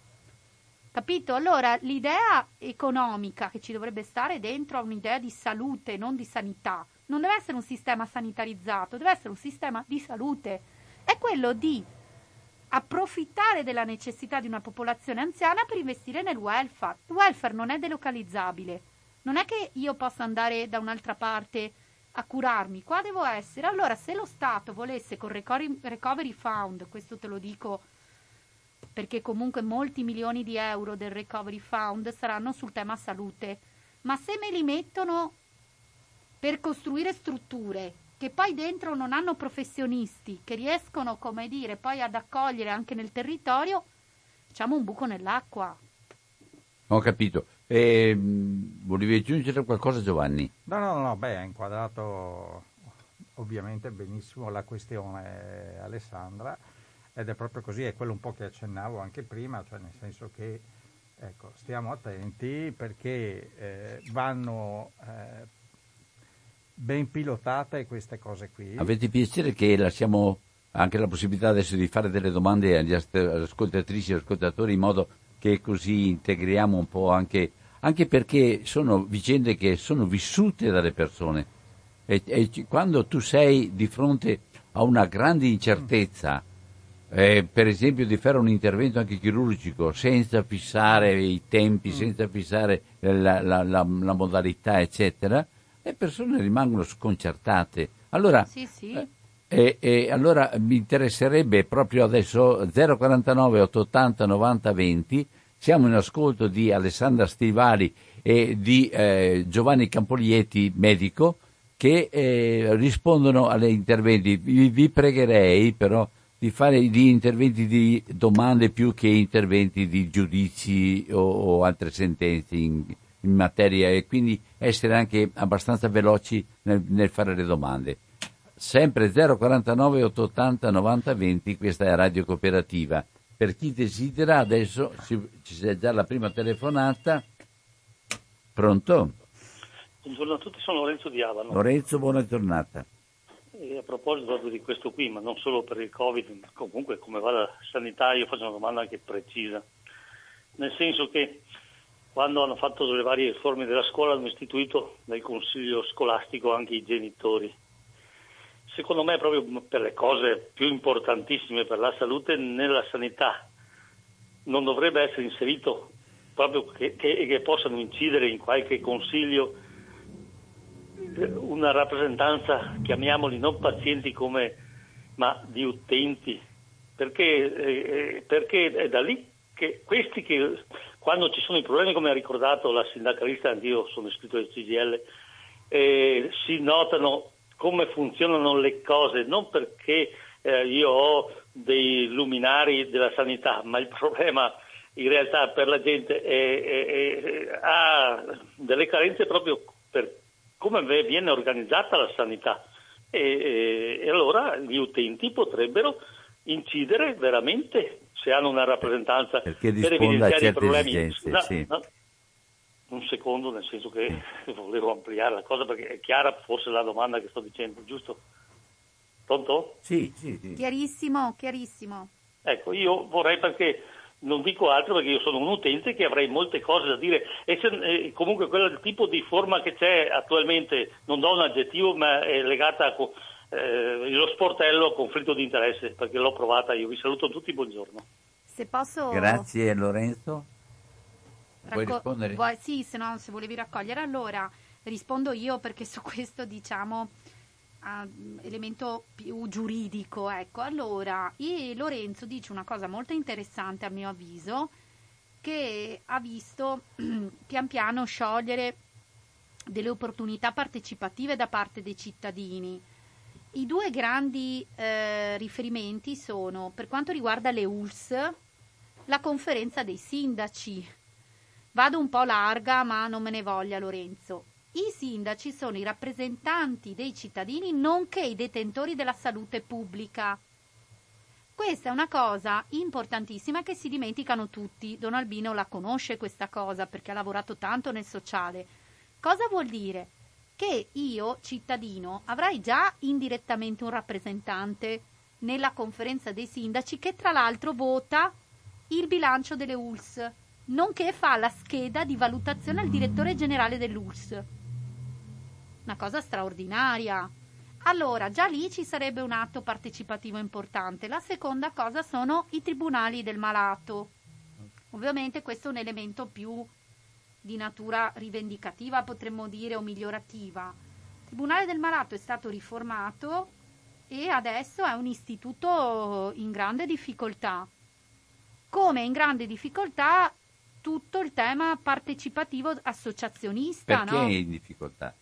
capito? Allora l'idea economica che ci dovrebbe stare dentro a un'idea di salute, non di sanità, non deve essere un sistema sanitarizzato, deve essere un sistema di salute, è quello di approfittare della necessità di una popolazione anziana per investire nel welfare. Il welfare non è delocalizzabile, non è che io possa andare da un'altra parte a curarmi, qua devo essere. Allora se lo Stato volesse con Recovery Fund, questo te lo dico perché comunque molti milioni di euro del Recovery Fund saranno sul tema salute, ma se me li mettono per costruire strutture che poi dentro non hanno professionisti che riescono, come dire, poi ad accogliere anche nel territorio, diciamo un buco nell'acqua. Ho capito. E, volevi aggiungere qualcosa, Giovanni? No, no, no, beh, ha inquadrato ovviamente benissimo la questione Alessandra, ed è proprio così, è quello un po' che accennavo anche prima, cioè nel senso che, ecco, stiamo attenti perché eh, vanno... Eh, ben pilotate queste cose qui. Avete piacere che lasciamo anche la possibilità adesso di fare delle domande agli ascoltatrici e ascoltatori, in modo che così integriamo un po' anche, anche perché sono vicende che sono vissute dalle persone, e, e quando tu sei di fronte a una grande incertezza, eh, per esempio di fare un intervento anche chirurgico senza fissare i tempi, senza fissare la, la, la, la modalità eccetera, le persone rimangono sconcertate. Allora, sì, sì. Eh, eh, eh, allora mi interesserebbe proprio adesso, zero quarantanove ottocentottanta novanta venti, siamo in ascolto di Alessandra Stivali e di eh, Giovanni Campoglietti, medico, che eh, rispondono alle interventi. Vi, vi pregherei però di fare gli interventi di domande più che interventi di giudizi o, o altre sentenze in, in materia, e quindi essere anche abbastanza veloci nel, nel fare le domande. Sempre zero quarantanove ottocentottanta novanta venti, questa è Radio Cooperativa. Per chi desidera, adesso ci sia già la prima telefonata. Pronto? Buongiorno a tutti, sono Lorenzo di Avano. Lorenzo, buona giornata. E a proposito proprio di questo qui, ma non solo per il Covid, comunque come va la sanità, io faccio una domanda anche precisa. Nel senso che quando hanno fatto le varie riforme della scuola hanno istituito nel consiglio scolastico anche i genitori. Secondo me proprio per le cose più importantissime per la salute, nella sanità non dovrebbe essere inserito proprio che, che, che possano incidere in qualche consiglio una rappresentanza, chiamiamoli non pazienti come, ma di utenti, perché, eh, perché è da lì che questi che quando ci sono i problemi, come ha ricordato la sindacalista, anch'io sono iscritto al C G I L, eh, si notano come funzionano le cose, non perché eh, io ho dei luminari della sanità, ma il problema in realtà per la gente è, è, è, ha delle carenze proprio per come viene organizzata la sanità, e, e, e allora gli utenti potrebbero incidere veramente se hanno una rappresentanza per evidenziare i problemi. Esigenze, no, sì. No. Un secondo, nel senso che volevo ampliare la cosa perché è chiara forse la domanda che sto dicendo, giusto? Pronto? Sì, sì, sì. Chiarissimo, chiarissimo. Ecco, io vorrei, perché non dico altro, perché io sono un utente che avrei molte cose da dire, e se, eh, comunque quel tipo di forma che c'è attualmente, non do un aggettivo, ma è legata a... Co- Eh, lo sportello conflitto di interesse, perché l'ho provata io. Vi saluto tutti, buongiorno. Se posso... Grazie Lorenzo. Racco... Vuoi rispondere? Vuoi... Sì, se no, se volevi raccogliere. Allora rispondo io, perché su questo diciamo uh, elemento più giuridico, ecco. Allora, e Lorenzo dice una cosa molto interessante a mio avviso, che ha visto pian piano sciogliere delle opportunità partecipative da parte dei cittadini. I due grandi eh, riferimenti sono, per quanto riguarda le U L S S, la conferenza dei sindaci. Vado un po' larga, ma non me ne voglia Lorenzo. I sindaci sono i rappresentanti dei cittadini, nonché i detentori della salute pubblica. Questa è una cosa importantissima che si dimenticano tutti. Don Albino la conosce questa cosa perché ha lavorato tanto nel sociale. Cosa vuol dire? che io, cittadino, avrai già indirettamente un rappresentante nella conferenza dei sindaci, che tra l'altro vota il bilancio delle U L S, nonché fa la scheda di valutazione al direttore generale dell'U L S. Una cosa straordinaria. Allora, già lì ci sarebbe un atto partecipativo importante. La seconda cosa sono i tribunali del malato. Ovviamente questo è un elemento più di natura rivendicativa, potremmo dire, o migliorativa. Il tribunale del malato è stato riformato e adesso è un istituto in grande difficoltà. Come in grande difficoltà tutto il tema partecipativo associazionista. Perché, no? È in difficoltà?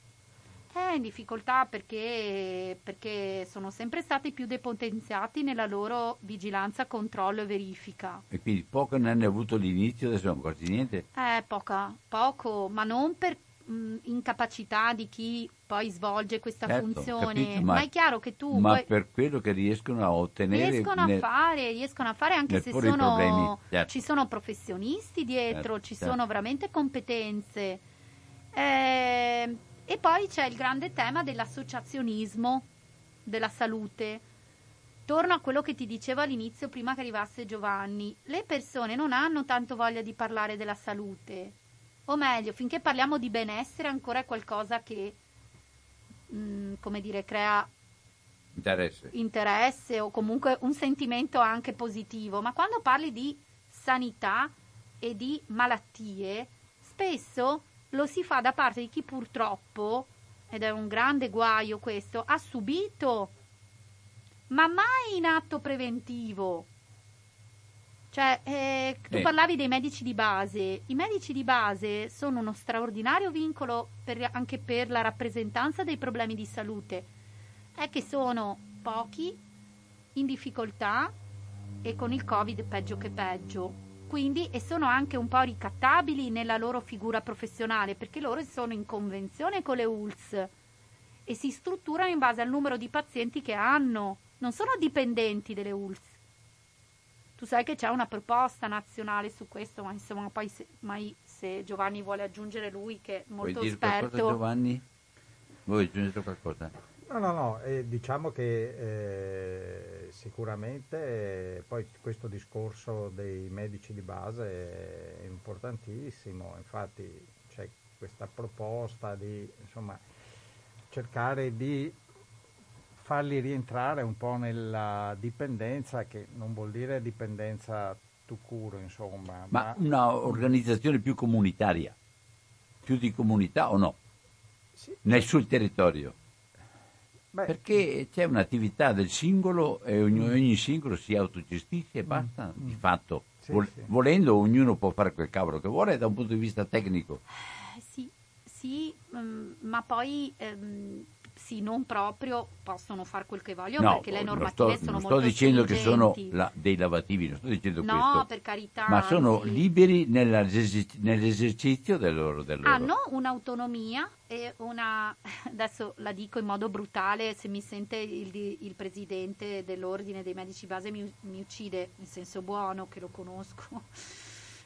È in difficoltà perché, perché sono sempre stati più depotenziati nella loro vigilanza, controllo e verifica. E quindi poco ne hanno avuto l'inizio, adesso non quasi niente? Eh, poca, poco, ma non per mh, incapacità di chi poi svolge questa, certo, funzione, capito, ma, ma è chiaro che tu... Ma puoi... per quello che riescono a ottenere... Riescono nel, a fare, riescono a fare anche se sono... Problemi, certo. Ci sono professionisti dietro, certo, ci certo. sono veramente competenze. Eh, e poi c'è il grande tema dell'associazionismo, della salute. Torno a quello che ti dicevo all'inizio, prima che arrivasse Giovanni. Le persone non hanno tanto voglia di parlare della salute. O meglio, finché parliamo di benessere ancora è qualcosa che... Mm, come dire, crea interesse. interesse o comunque un sentimento anche positivo, ma quando parli di sanità e di malattie spesso lo si fa da parte di chi purtroppo, ed è un grande guaio questo, ha subito, ma mai in atto preventivo. Cioè, eh, tu eh. parlavi dei medici di base. I medici di base sono uno straordinario vincolo per, anche per la rappresentanza dei problemi di salute. È che sono pochi, in difficoltà e con il Covid peggio che peggio. Quindi, e sono anche un po' ricattabili nella loro figura professionale, perché loro sono in convenzione con le U L S e si strutturano in base al numero di pazienti che hanno. Non sono dipendenti delle U L S. Tu sai che c'è una proposta nazionale su questo, ma insomma poi se, mai se Giovanni vuole aggiungere lui, che è molto Vuoi esperto. Vuoi dire qualcosa, Giovanni? Vuoi aggiungere qualcosa? No, no, no, eh, diciamo che eh, sicuramente eh, poi questo discorso dei medici di base è importantissimo, infatti c'è questa proposta di, insomma, cercare di farli rientrare un po' nella dipendenza, che non vuol dire dipendenza to cure, insomma. Ma, ma un'organizzazione più comunitaria, più di comunità o no? Sì. Nel sul territorio. Beh, perché c'è un'attività del singolo e ogni, ogni singolo si autogestisce e basta, mh, di mh. fatto. Sì, Vol- sì. Volendo ognuno può fare quel cavolo che vuole da un punto di vista tecnico. Sì, sì, mh, ma poi... Ehm... Sì, non proprio possono fare quel che vogliono, no, perché le normative sto, sono molto non sto dicendo che sono la, dei lavativi, non sto dicendo no, questo. No, per carità. Ma sono sì. liberi nell'esercizio del loro, del loro. Hanno un'autonomia e una... Adesso la dico in modo brutale, se mi sente il, il presidente dell'Ordine dei Medici Base mi, mi uccide, in senso buono, che lo conosco.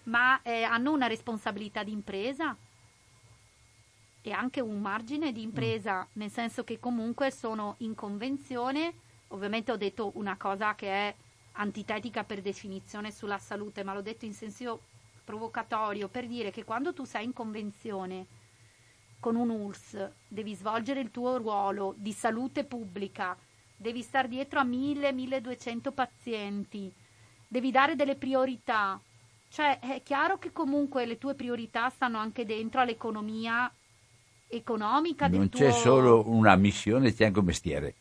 Ma eh, hanno una responsabilità di impresa e anche un margine di impresa, mm. nel senso che comunque sono in convenzione. Ovviamente ho detto una cosa che è antitetica per definizione sulla salute, ma l'ho detto in senso provocatorio per dire che quando tu sei in convenzione con un U L S devi svolgere il tuo ruolo di salute pubblica, devi star dietro a mille milleduecento pazienti, devi dare delle priorità. Cioè è chiaro che comunque le tue priorità stanno anche dentro all'economia economica del non tuo... c'è solo una missione, c'è anche un mestiere.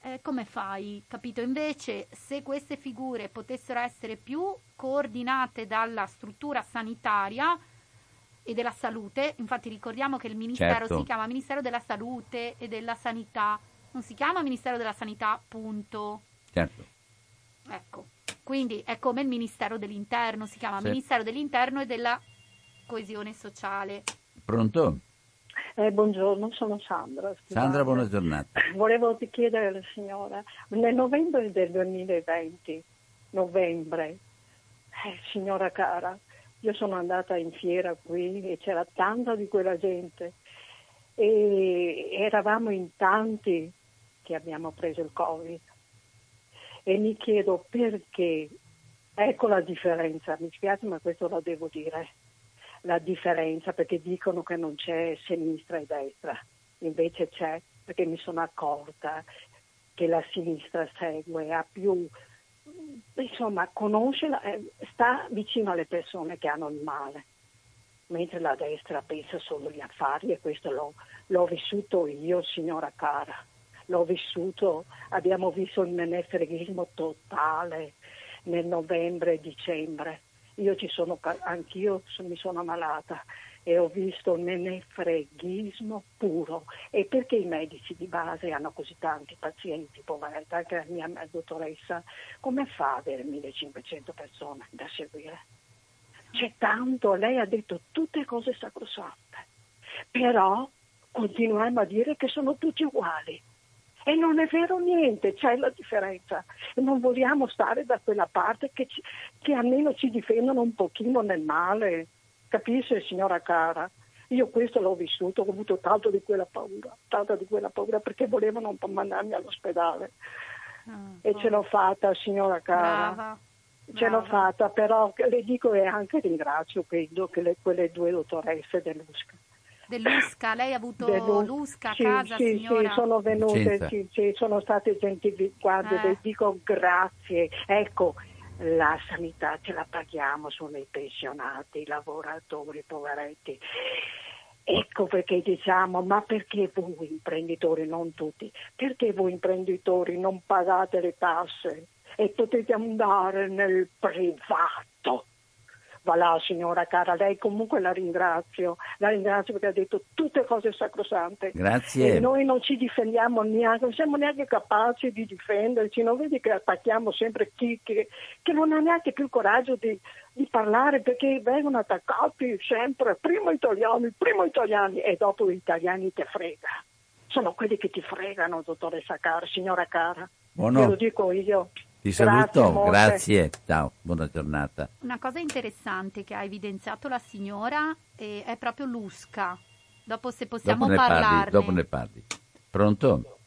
Eh, eh, come fai? Capito? Invece, se queste figure potessero essere più coordinate dalla struttura sanitaria e della salute, infatti ricordiamo che il ministero certo. si chiama Ministero della Salute e della Sanità, non si chiama Ministero della Sanità, punto. Certo. Ecco, quindi è come il Ministero dell'Interno, si chiama certo. Ministero dell'Interno e della Coesione Sociale. Pronto? Eh, buongiorno, sono Sandra. Scusate. Sandra, buona giornata. Volevo chiedere alla signora, nel novembre del duemilaventi, novembre, eh, signora cara, io sono andata in fiera qui e c'era tanta di quella gente e eravamo in tanti che abbiamo preso il Covid. E mi chiedo perché, ecco la differenza, mi spiace ma questo lo devo dire, la differenza, perché dicono che non c'è sinistra e destra, invece c'è, perché mi sono accorta che la sinistra segue, ha più, insomma, conosce, sta vicino alle persone che hanno il male, mentre la destra pensa solo agli affari, e questo l'ho, l'ho vissuto io, signora cara, l'ho vissuto, abbiamo visto il menefreghismo totale nel novembre e dicembre. Io ci sono, anch'io mi sono ammalata e ho visto il menefreghismo puro. E perché i medici di base hanno così tanti pazienti, poveretta, anche la mia dottoressa, come fa ad avere millecinquecento persone da seguire? C'è tanto, lei ha detto tutte cose sacrosante, però continuiamo a dire che sono tutti uguali. E non è vero niente, c'è la differenza. Non vogliamo stare da quella parte che, ci, che almeno ci difendono un pochino nel male. Capisce, signora cara? Io questo l'ho vissuto, ho avuto tanto di quella paura, tanto di quella paura, perché volevano un po' mandarmi all'ospedale. Ah, e oh. ce l'ho fatta, signora cara. Brava. Ce Brava. L'ho fatta, però le dico e anche ringrazio credo, che le, quelle due dottoresse dell'U S C A. Dell'U S C A, lei ha avuto Dell'U... l'U S C A a sì, casa, sì, signora? Sì, sono venute, sì, sì, sono state gentili, guarda, eh. le dico grazie. Ecco, la sanità ce la paghiamo, sono i pensionati, i lavoratori, i poveretti. Ecco perché diciamo, ma perché voi imprenditori, non tutti, perché voi imprenditori non pagate le tasse e potete andare nel privato? Va là, signora cara, lei comunque la ringrazio, la ringrazio perché ha detto tutte cose sacrosante. Grazie. E noi non ci difendiamo neanche, non siamo neanche capaci di difenderci, non vedi che attacchiamo sempre chi che, che non ha neanche più il coraggio di, di parlare, perché vengono attaccati sempre, primo italiani, primo italiani, e dopo gli italiani te frega. Sono quelli che ti fregano, dottoressa cara, signora cara, buono. Te lo dico io. Ti saluto, grazie, grazie, ciao, buona giornata. Una cosa interessante che ha evidenziato la signora è, è proprio l'U S C A. Dopo, se possiamo parlarne. Dopo ne parli. Pronto?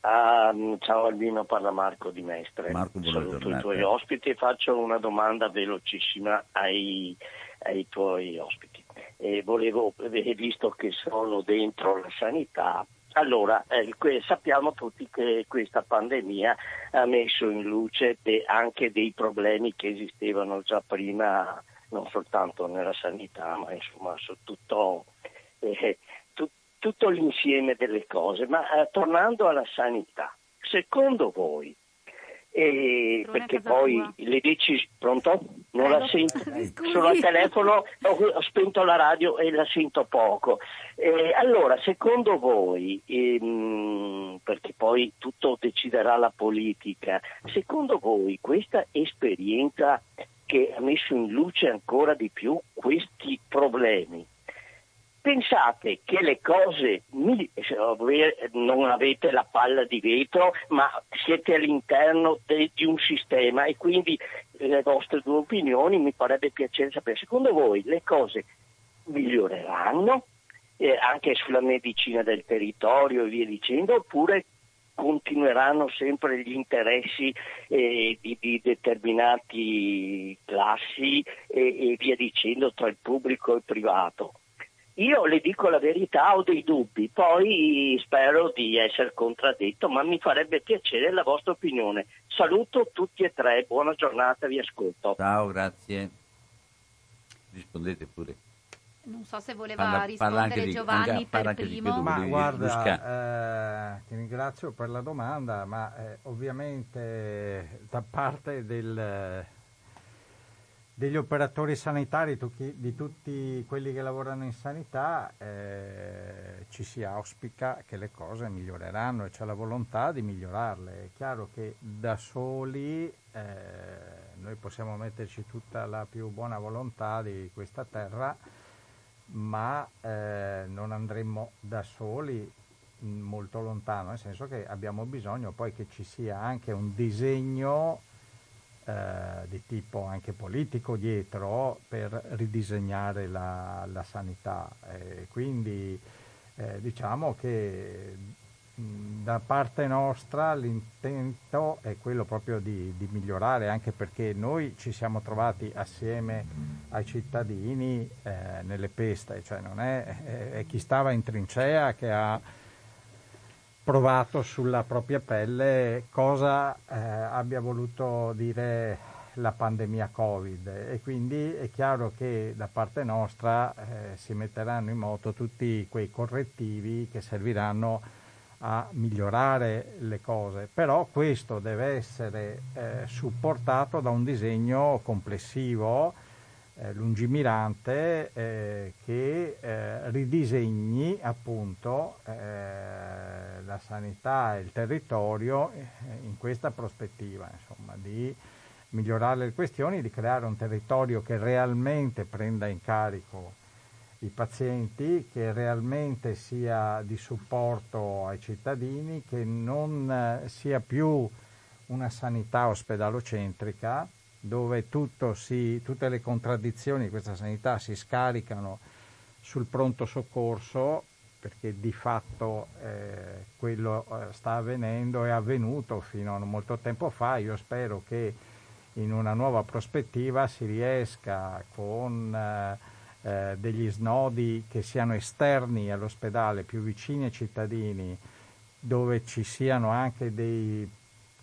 Uh, ciao Albino, parla Marco di Mestre. Marco, buona Saluto giornata. Saluto i tuoi ospiti e faccio una domanda velocissima ai, ai tuoi ospiti. E volevo, visto che sono dentro la sanità, allora, eh, que- sappiamo tutti che questa pandemia ha messo in luce de- anche dei problemi che esistevano già prima, non soltanto nella sanità, ma insomma su tutto, eh, tu- tutto l'insieme delle cose. Ma eh, tornando alla sanità, secondo voi, eh, perché poi tua. le decisioni... Pronto? Non eh, la sento, sono al telefono, ho spento la radio e la sento poco. Eh, allora, secondo voi, ehm, perché poi tutto deciderà la politica, secondo voi questa esperienza che ha messo in luce ancora di più questi problemi, pensate che le cose, non avete la palla di vetro, ma siete all'interno de, di un sistema, e quindi le vostre due opinioni mi farebbe piacere sapere. Secondo voi le cose miglioreranno, eh, anche sulla medicina del territorio e via dicendo, oppure continueranno sempre gli interessi eh, di, di determinati classi e, e via dicendo tra il pubblico e il privato? Io le dico la verità, ho dei dubbi, poi spero di essere contraddetto, ma mi farebbe piacere la vostra opinione. Saluto tutti e tre, buona giornata, vi ascolto. Ciao, grazie. Rispondete pure. Non so se voleva parla, rispondere parla di, Giovanni parla per primo. Ma guarda, eh, ti ringrazio per la domanda, ma eh, ovviamente da parte del... degli operatori sanitari, di tutti quelli che lavorano in sanità, eh, ci si auspica che le cose miglioreranno e c'è la volontà di migliorarle. È chiaro che da soli eh, noi possiamo metterci tutta la più buona volontà di questa terra, ma eh, non andremo da soli molto lontano, nel senso che abbiamo bisogno poi che ci sia anche un disegno Eh, di tipo anche politico dietro per ridisegnare la, la sanità, eh, quindi eh, diciamo che mh, da parte nostra l'intento è quello proprio di, di migliorare, anche perché noi ci siamo trovati assieme ai cittadini eh, nelle peste, cioè non è, è, è chi stava in trincea che ha provato sulla propria pelle cosa eh, abbia voluto dire la pandemia Covid, e quindi è chiaro che da parte nostra eh, si metteranno in moto tutti quei correttivi che serviranno a migliorare le cose, però questo deve essere eh, supportato da un disegno complessivo, eh, lungimirante, eh, che eh, ridisegni appunto eh, la sanità e il territorio in questa prospettiva, insomma, di migliorare le questioni, di creare un territorio che realmente prenda in carico i pazienti, che realmente sia di supporto ai cittadini, che non sia più una sanità ospedalocentrica, dove tutto si, tutte le contraddizioni di questa sanità si scaricano sul pronto soccorso, perché di fatto eh, quello sta avvenendo, è avvenuto fino a non molto tempo fa. Io spero che in una nuova prospettiva si riesca con eh, degli snodi che siano esterni all'ospedale, più vicini ai cittadini, dove ci siano anche dei,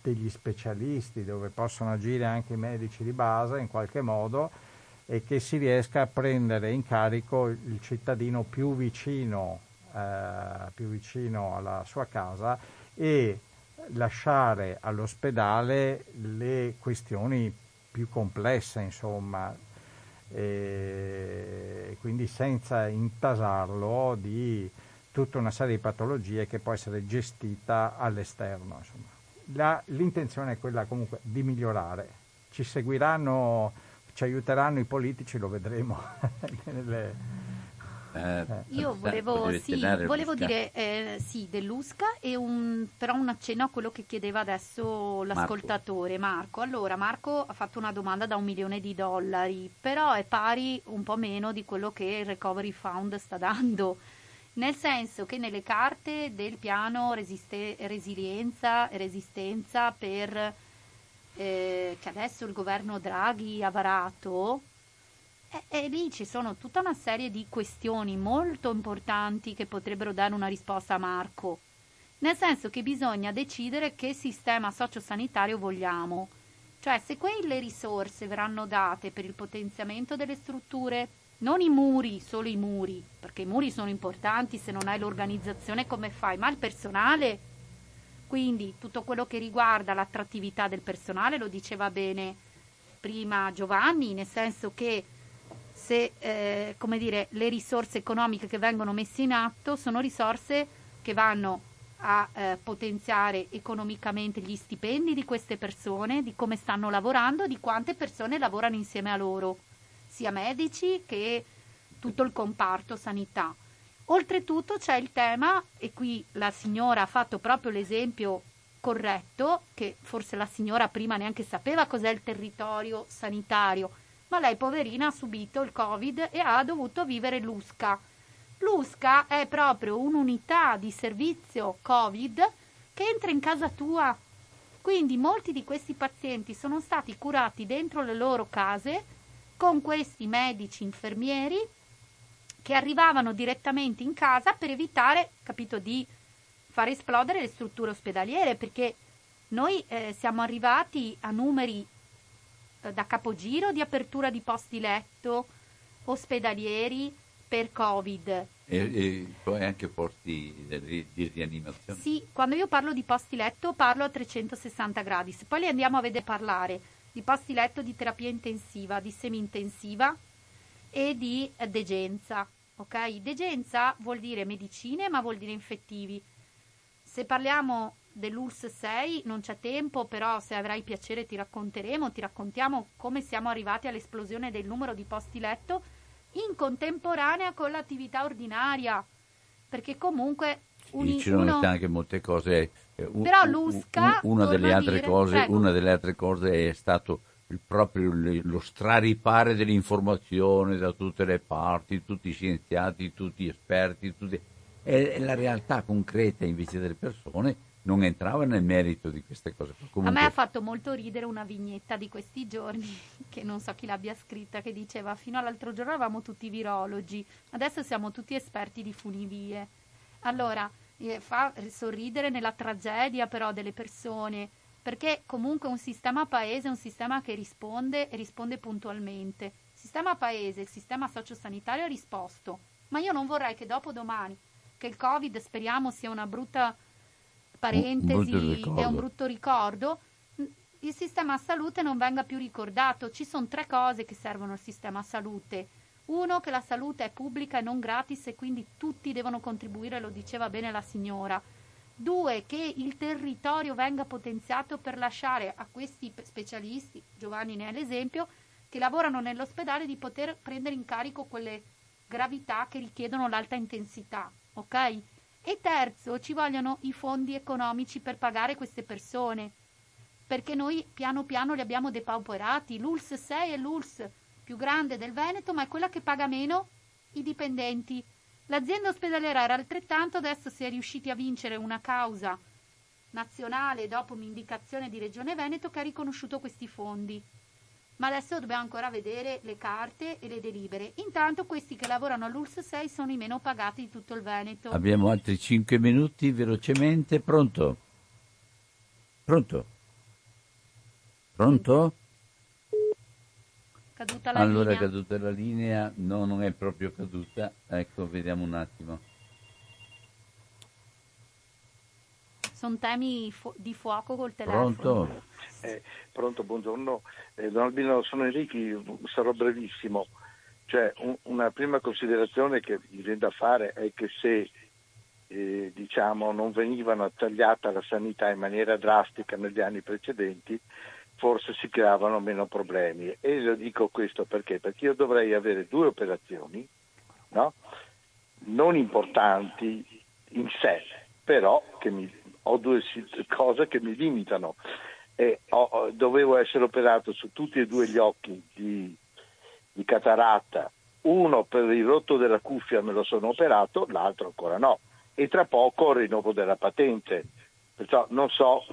degli specialisti, dove possono agire anche i medici di base in qualche modo, e che si riesca a prendere in carico il cittadino più vicino, eh, più vicino alla sua casa, e lasciare all'ospedale le questioni più complesse, insomma, e quindi senza intasarlo di tutta una serie di patologie che può essere gestita all'esterno, insomma. La, l'intenzione è quella comunque di migliorare. Ci seguiranno, ci aiuteranno i politici, lo vedremo nelle... Eh, Io volevo, sì, volevo dire eh, sì, dell'U S C A, e un, però un accenno a quello che chiedeva adesso l'ascoltatore Marco. Marco. Allora, Marco ha fatto una domanda da un milione di dollari, però è pari un po' meno di quello che il Recovery Fund sta dando, nel senso che nelle carte del piano resiste, resilienza e resistenza per, eh, che adesso il governo Draghi ha varato, E, e lì ci sono tutta una serie di questioni molto importanti che potrebbero dare una risposta a Marco, nel senso che bisogna decidere che sistema sociosanitario vogliamo, cioè se quelle risorse verranno date per il potenziamento delle strutture, non i muri, solo i muri, perché i muri sono importanti, se non hai l'organizzazione come fai, ma il personale, quindi tutto quello che riguarda l'attrattività del personale, lo diceva bene prima Giovanni, nel senso che se eh, come dire, le risorse economiche che vengono messe in atto sono risorse che vanno a eh, potenziare economicamente gli stipendi di queste persone, di come stanno lavorando, di quante persone lavorano insieme a loro, sia medici che tutto il comparto sanità. Oltretutto c'è il tema, e qui la signora ha fatto proprio l'esempio corretto, che forse la signora prima neanche sapeva cos'è il territorio sanitario, ma lei poverina ha subito il Covid e ha dovuto vivere l'U S C A. L'U S C A è proprio un'unità di servizio Covid che entra in casa tua, quindi molti di questi pazienti sono stati curati dentro le loro case con questi medici infermieri che arrivavano direttamente in casa per evitare, capito, di far esplodere le strutture ospedaliere, perché noi eh, siamo arrivati a numeri da capogiro di apertura di posti letto ospedalieri per Covid. E, e poi anche posti di, di rianimazione. Sì, quando io parlo di posti letto parlo a trecentosessanta gradi, se poi li andiamo a vedere parlare di posti letto di terapia intensiva, di semi-intensiva e di degenza. Ok? Degenza vuol dire medicine, ma vuol dire infettivi. Se parliamo dell'U L S S sei non c'è tempo, però se avrai piacere ti racconteremo, ti raccontiamo come siamo arrivati all'esplosione del numero di posti letto in contemporanea con l'attività ordinaria, perché comunque uni, ci sono uno... anche molte cose, eh, un, però l'U S C A un, una delle altre dire, cose prego. Una delle altre cose è stato il proprio lo straripare dell'informazione da tutte le parti, tutti i scienziati, tutti gli esperti, tutti e la realtà concreta invece delle persone non entrava nel merito di queste cose. Comunque... A me ha fatto molto ridere una vignetta di questi giorni, che non so chi l'abbia scritta, che diceva: fino all'altro giorno eravamo tutti virologi, adesso siamo tutti esperti di funivie. Allora, eh, fa sorridere nella tragedia però delle persone, perché comunque un sistema paese è un sistema che risponde e risponde puntualmente. Il sistema paese, il sistema sociosanitario ha risposto, ma io non vorrei che dopo domani, che il Covid speriamo sia una brutta... parentesi è un brutto ricordo, il sistema salute non venga più ricordato. Ci sono tre cose che servono al sistema salute. Uno, che la salute è pubblica e non gratis e quindi tutti devono contribuire, lo diceva bene la signora. Due, che il territorio venga potenziato per lasciare a questi specialisti, Giovanni ne è l'esempio, che lavorano nell'ospedale, di poter prendere in carico quelle gravità che richiedono l'alta intensità, ok? E terzo, ci vogliono i fondi economici per pagare queste persone, perché noi piano piano li abbiamo depauperati. L'U L S S sei è l'U L S S più grande del Veneto, ma è quella che paga meno i dipendenti. L'azienda ospedaliera era altrettanto, adesso si è riusciti a vincere una causa nazionale dopo un'indicazione di Regione Veneto che ha riconosciuto questi fondi. Ma adesso dobbiamo ancora vedere le carte e le delibere. Intanto questi che lavorano all'U L S S sei sono i meno pagati di tutto il Veneto. Abbiamo altri cinque minuti, velocemente. Pronto? Pronto? Pronto? Caduta la allora, linea. Allora, caduta la linea. No, non è proprio caduta. Ecco, vediamo un attimo. Sono temi fu- di fuoco col telefono. Pronto? Eh, pronto, buongiorno. Eh, Don Albino, sono Enrichi, sarò brevissimo. Cioè, un, una prima considerazione che mi viene da fare è che se eh, diciamo non venivano tagliata la sanità in maniera drastica negli anni precedenti, forse si creavano meno problemi. E lo dico questo perché? Perché io dovrei avere due operazioni, no? Non importanti in sé, però che mi... ho due cose che mi limitano e ho, dovevo essere operato su tutti e due gli occhi di, di cataratta, uno per il rotto della cuffia me lo sono operato, l'altro ancora no, e tra poco rinnovo della patente, perciò non so,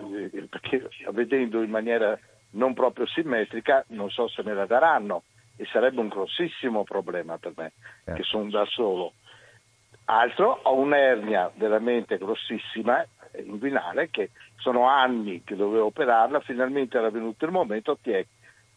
perché vedendo in maniera non proprio simmetrica non so se me la daranno e sarebbe un grossissimo problema per me, eh. che sono da solo. Altro, ho un'ernia veramente grossissima inguinale, che sono anni che dovevo operarla, finalmente era venuto il momento, tiè,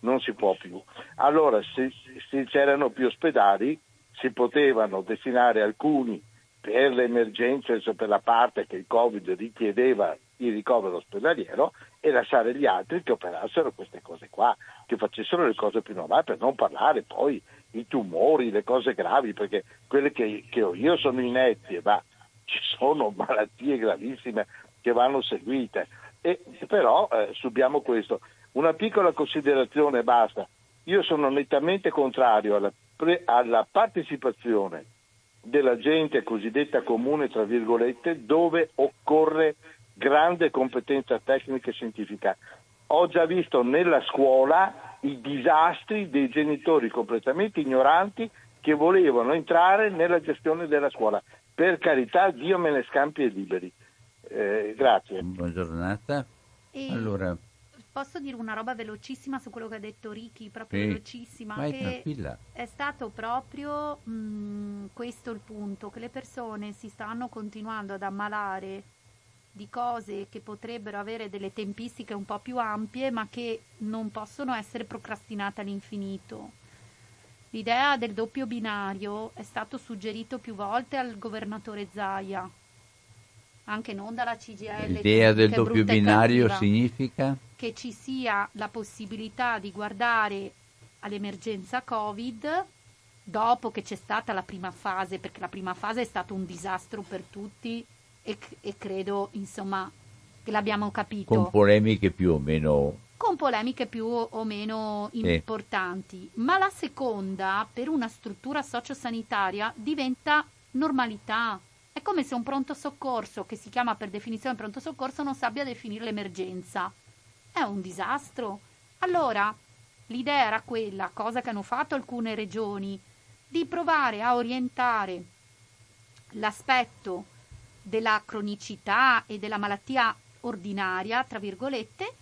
non si può più. Allora se, se c'erano più ospedali si potevano destinare alcuni per le emergenze, cioè per la parte che il Covid richiedeva il ricovero ospedaliero, e lasciare gli altri che operassero queste cose qua, che facessero le cose più normali, per non parlare poi i tumori, le cose gravi, perché quelle che, che ho io sono inetti, ma ci sono malattie gravissime che vanno seguite, e però eh, subiamo questo. Una piccola considerazione basta. Io sono nettamente contrario alla, pre- alla partecipazione della gente cosiddetta comune, tra virgolette, dove occorre grande competenza tecnica e scientifica. Ho già visto nella scuola i disastri dei genitori completamente ignoranti che volevano entrare nella gestione della scuola. Per carità, Dio me ne scampi e liberi. Eh, grazie. Buona giornata. E allora, posso dire una roba velocissima su quello che ha detto Ricky, proprio sì, velocissima. Vai, che tranquilla. È stato proprio mh, questo il punto, che le persone si stanno continuando ad ammalare di cose che potrebbero avere delle tempistiche un po' più ampie, ma che non possono essere procrastinate all'infinito. L'idea del doppio binario è stato suggerito più volte al governatore Zaia, anche non dalla C G I L. L'idea del doppio binario significa? Che ci sia la possibilità di guardare all'emergenza Covid dopo che c'è stata la prima fase, perché la prima fase è stato un disastro per tutti e, e credo, insomma, che l'abbiamo capito. Con polemiche più o meno... con polemiche più o meno importanti, sì. Ma la seconda, per una struttura sociosanitaria, diventa normalità. È come se un pronto soccorso, che si chiama per definizione pronto soccorso, non sappia definire l'emergenza. È un disastro. Allora, l'idea era quella, cosa che hanno fatto alcune regioni, di provare a orientare l'aspetto della cronicità e della malattia ordinaria, tra virgolette,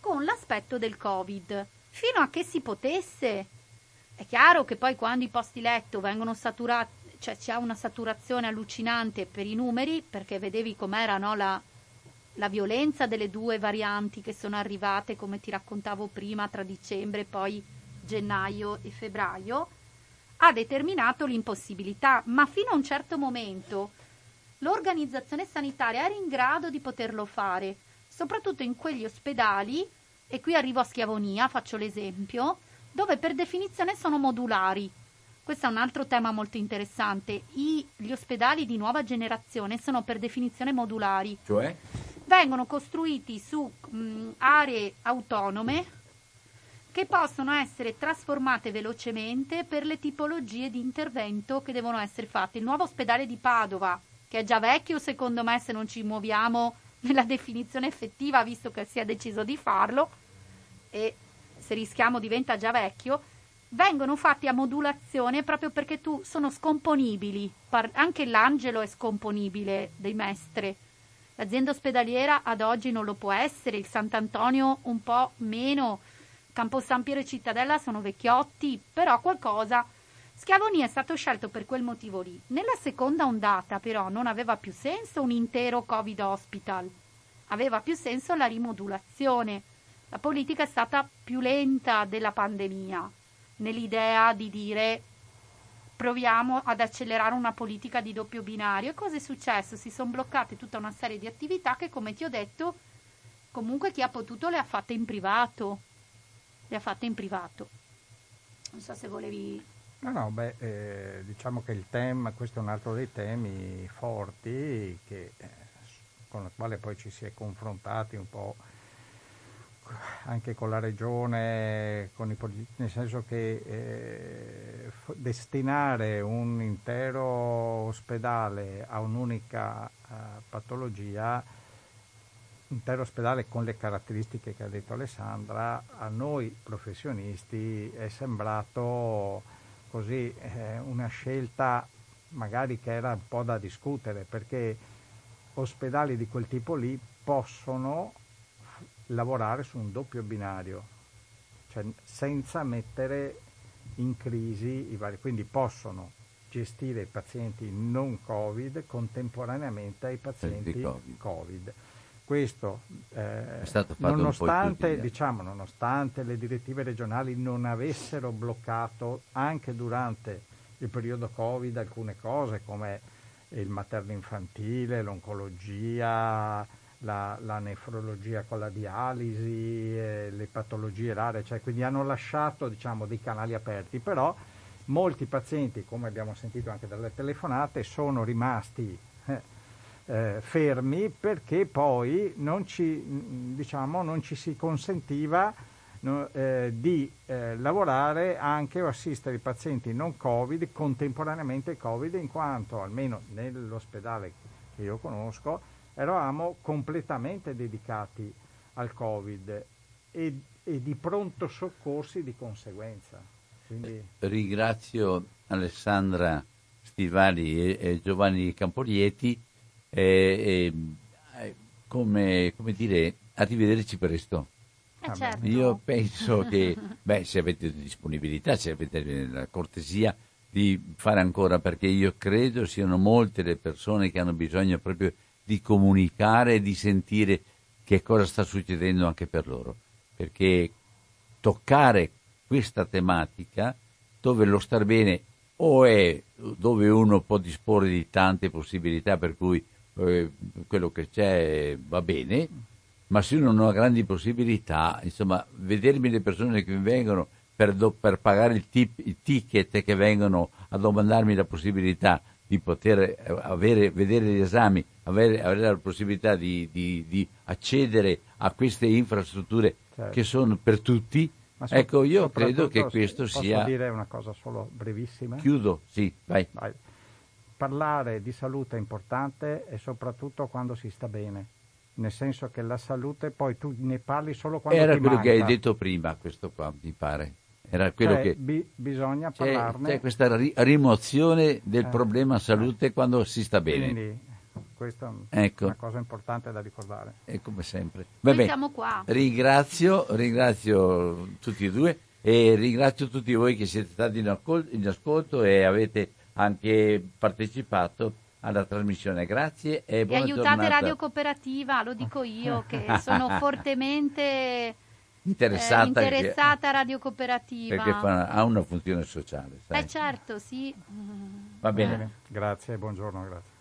con l'aspetto del Covid, fino a che si potesse. È chiaro che poi quando i posti letto vengono saturati, cioè c'è una saturazione allucinante per i numeri, perché vedevi com'era, no, la, la violenza delle due varianti che sono arrivate, come ti raccontavo prima, tra dicembre e poi gennaio e febbraio, ha determinato l'impossibilità, ma fino a un certo momento l'organizzazione sanitaria era in grado di poterlo fare, soprattutto in quegli ospedali, e qui arrivo a Schiavonia, faccio l'esempio, dove per definizione sono modulari. Questo è un altro tema molto interessante. I, gli ospedali di nuova generazione sono per definizione modulari. Cioè? Vengono costruiti su mh, aree autonome che possono essere trasformate velocemente per le tipologie di intervento che devono essere fatte. Il nuovo ospedale di Padova, che è già vecchio secondo me se non ci muoviamo nella definizione effettiva, visto che si è deciso di farlo, e se rischiamo diventa già vecchio, vengono fatti a modulazione proprio perché tu sono scomponibili. Par- anche l'angelo è scomponibile dei Mestre. L'azienda ospedaliera ad oggi non lo può essere, il Sant'Antonio un po' meno, Campo San Piero e Cittadella sono vecchiotti, però qualcosa. Schiavonia è stato scelto per quel motivo lì. Nella seconda ondata però non aveva più senso un intero Covid hospital, aveva più senso la rimodulazione. La politica è stata più lenta della pandemia, nell'idea di dire proviamo ad accelerare una politica di doppio binario. E cosa è successo? Si sono bloccate tutta una serie di attività che, come ti ho detto, comunque chi ha potuto le ha fatte in privato. Le ha fatte in privato. Non so se volevi... No, no, beh, eh, diciamo che il tema, questo è un altro dei temi forti che, eh, con il quale poi ci si è confrontati un po' anche con la regione, con i politici, nel senso che eh, f- destinare un intero ospedale a un'unica eh, patologia, intero ospedale con le caratteristiche che ha detto Alessandra, a noi professionisti è sembrato così eh, una scelta magari che era un po' da discutere, perché ospedali di quel tipo lì possono lavorare su un doppio binario, cioè senza mettere in crisi i vari, quindi possono gestire i pazienti non Covid contemporaneamente ai pazienti Covid. COVID. Questo, eh, è stato fatto nonostante, diciamo, nonostante le direttive regionali non avessero bloccato anche durante il periodo Covid alcune cose come il materno infantile, l'oncologia, la, la nefrologia con la dialisi, eh, le patologie rare, cioè, quindi hanno lasciato, diciamo, dei canali aperti, però molti pazienti, come abbiamo sentito anche dalle telefonate, sono rimasti eh, Eh, fermi, perché poi non ci, diciamo, non ci si consentiva no, eh, di eh, lavorare anche o assistere i pazienti non Covid contemporaneamente ai Covid, in quanto almeno nell'ospedale che io conosco eravamo completamente dedicati al Covid e, e di pronto soccorsi di conseguenza. Quindi... Ringrazio Alessandra Stivali e, e Giovanni Campoglietti. Eh, eh, come, come dire, arrivederci presto. Eh certo. Io penso che beh, se avete disponibilità, se avete la cortesia di fare ancora, perché io credo siano molte le persone che hanno bisogno proprio di comunicare e di sentire che cosa sta succedendo anche per loro, perché toccare questa tematica dove lo star bene o è dove uno può disporre di tante possibilità, per cui Eh, quello che c'è va bene, ma se uno non ha grandi possibilità, insomma, vedermi le persone che vengono per, do, per pagare il, tip, il ticket, che vengono a domandarmi la possibilità di poter avere, vedere gli esami, avere, avere la possibilità di, di, di accedere a queste infrastrutture, certo, che sono per tutti. Ma so, ecco, io credo che questo posso sia... Posso dire una cosa solo brevissima? Chiudo, sì, vai. vai. Parlare di salute è importante, e soprattutto quando si sta bene, nel senso che la salute poi tu ne parli solo quando ti manca. Era quello che hai detto prima, questo qua mi pare. Era quello cioè, che bi- bisogna parlarne. C'è, c'è questa ri- rimozione del eh, problema salute eh. quando si sta bene. Quindi questa ecco. è una cosa importante da ricordare. E come sempre. Vabbè, siamo qua. Ringrazio, ringrazio tutti e due e ringrazio tutti voi che siete stati in, accol- in ascolto e avete anche partecipato alla trasmissione. Grazie e buona e aiutate giornata. Radio Cooperativa, lo dico io, che sono fortemente... Interessata, eh, interessata Radio Cooperativa perché fa una, ha una funzione sociale, sai? Eh certo, sì. Va bene, eh. Grazie, buongiorno, grazie.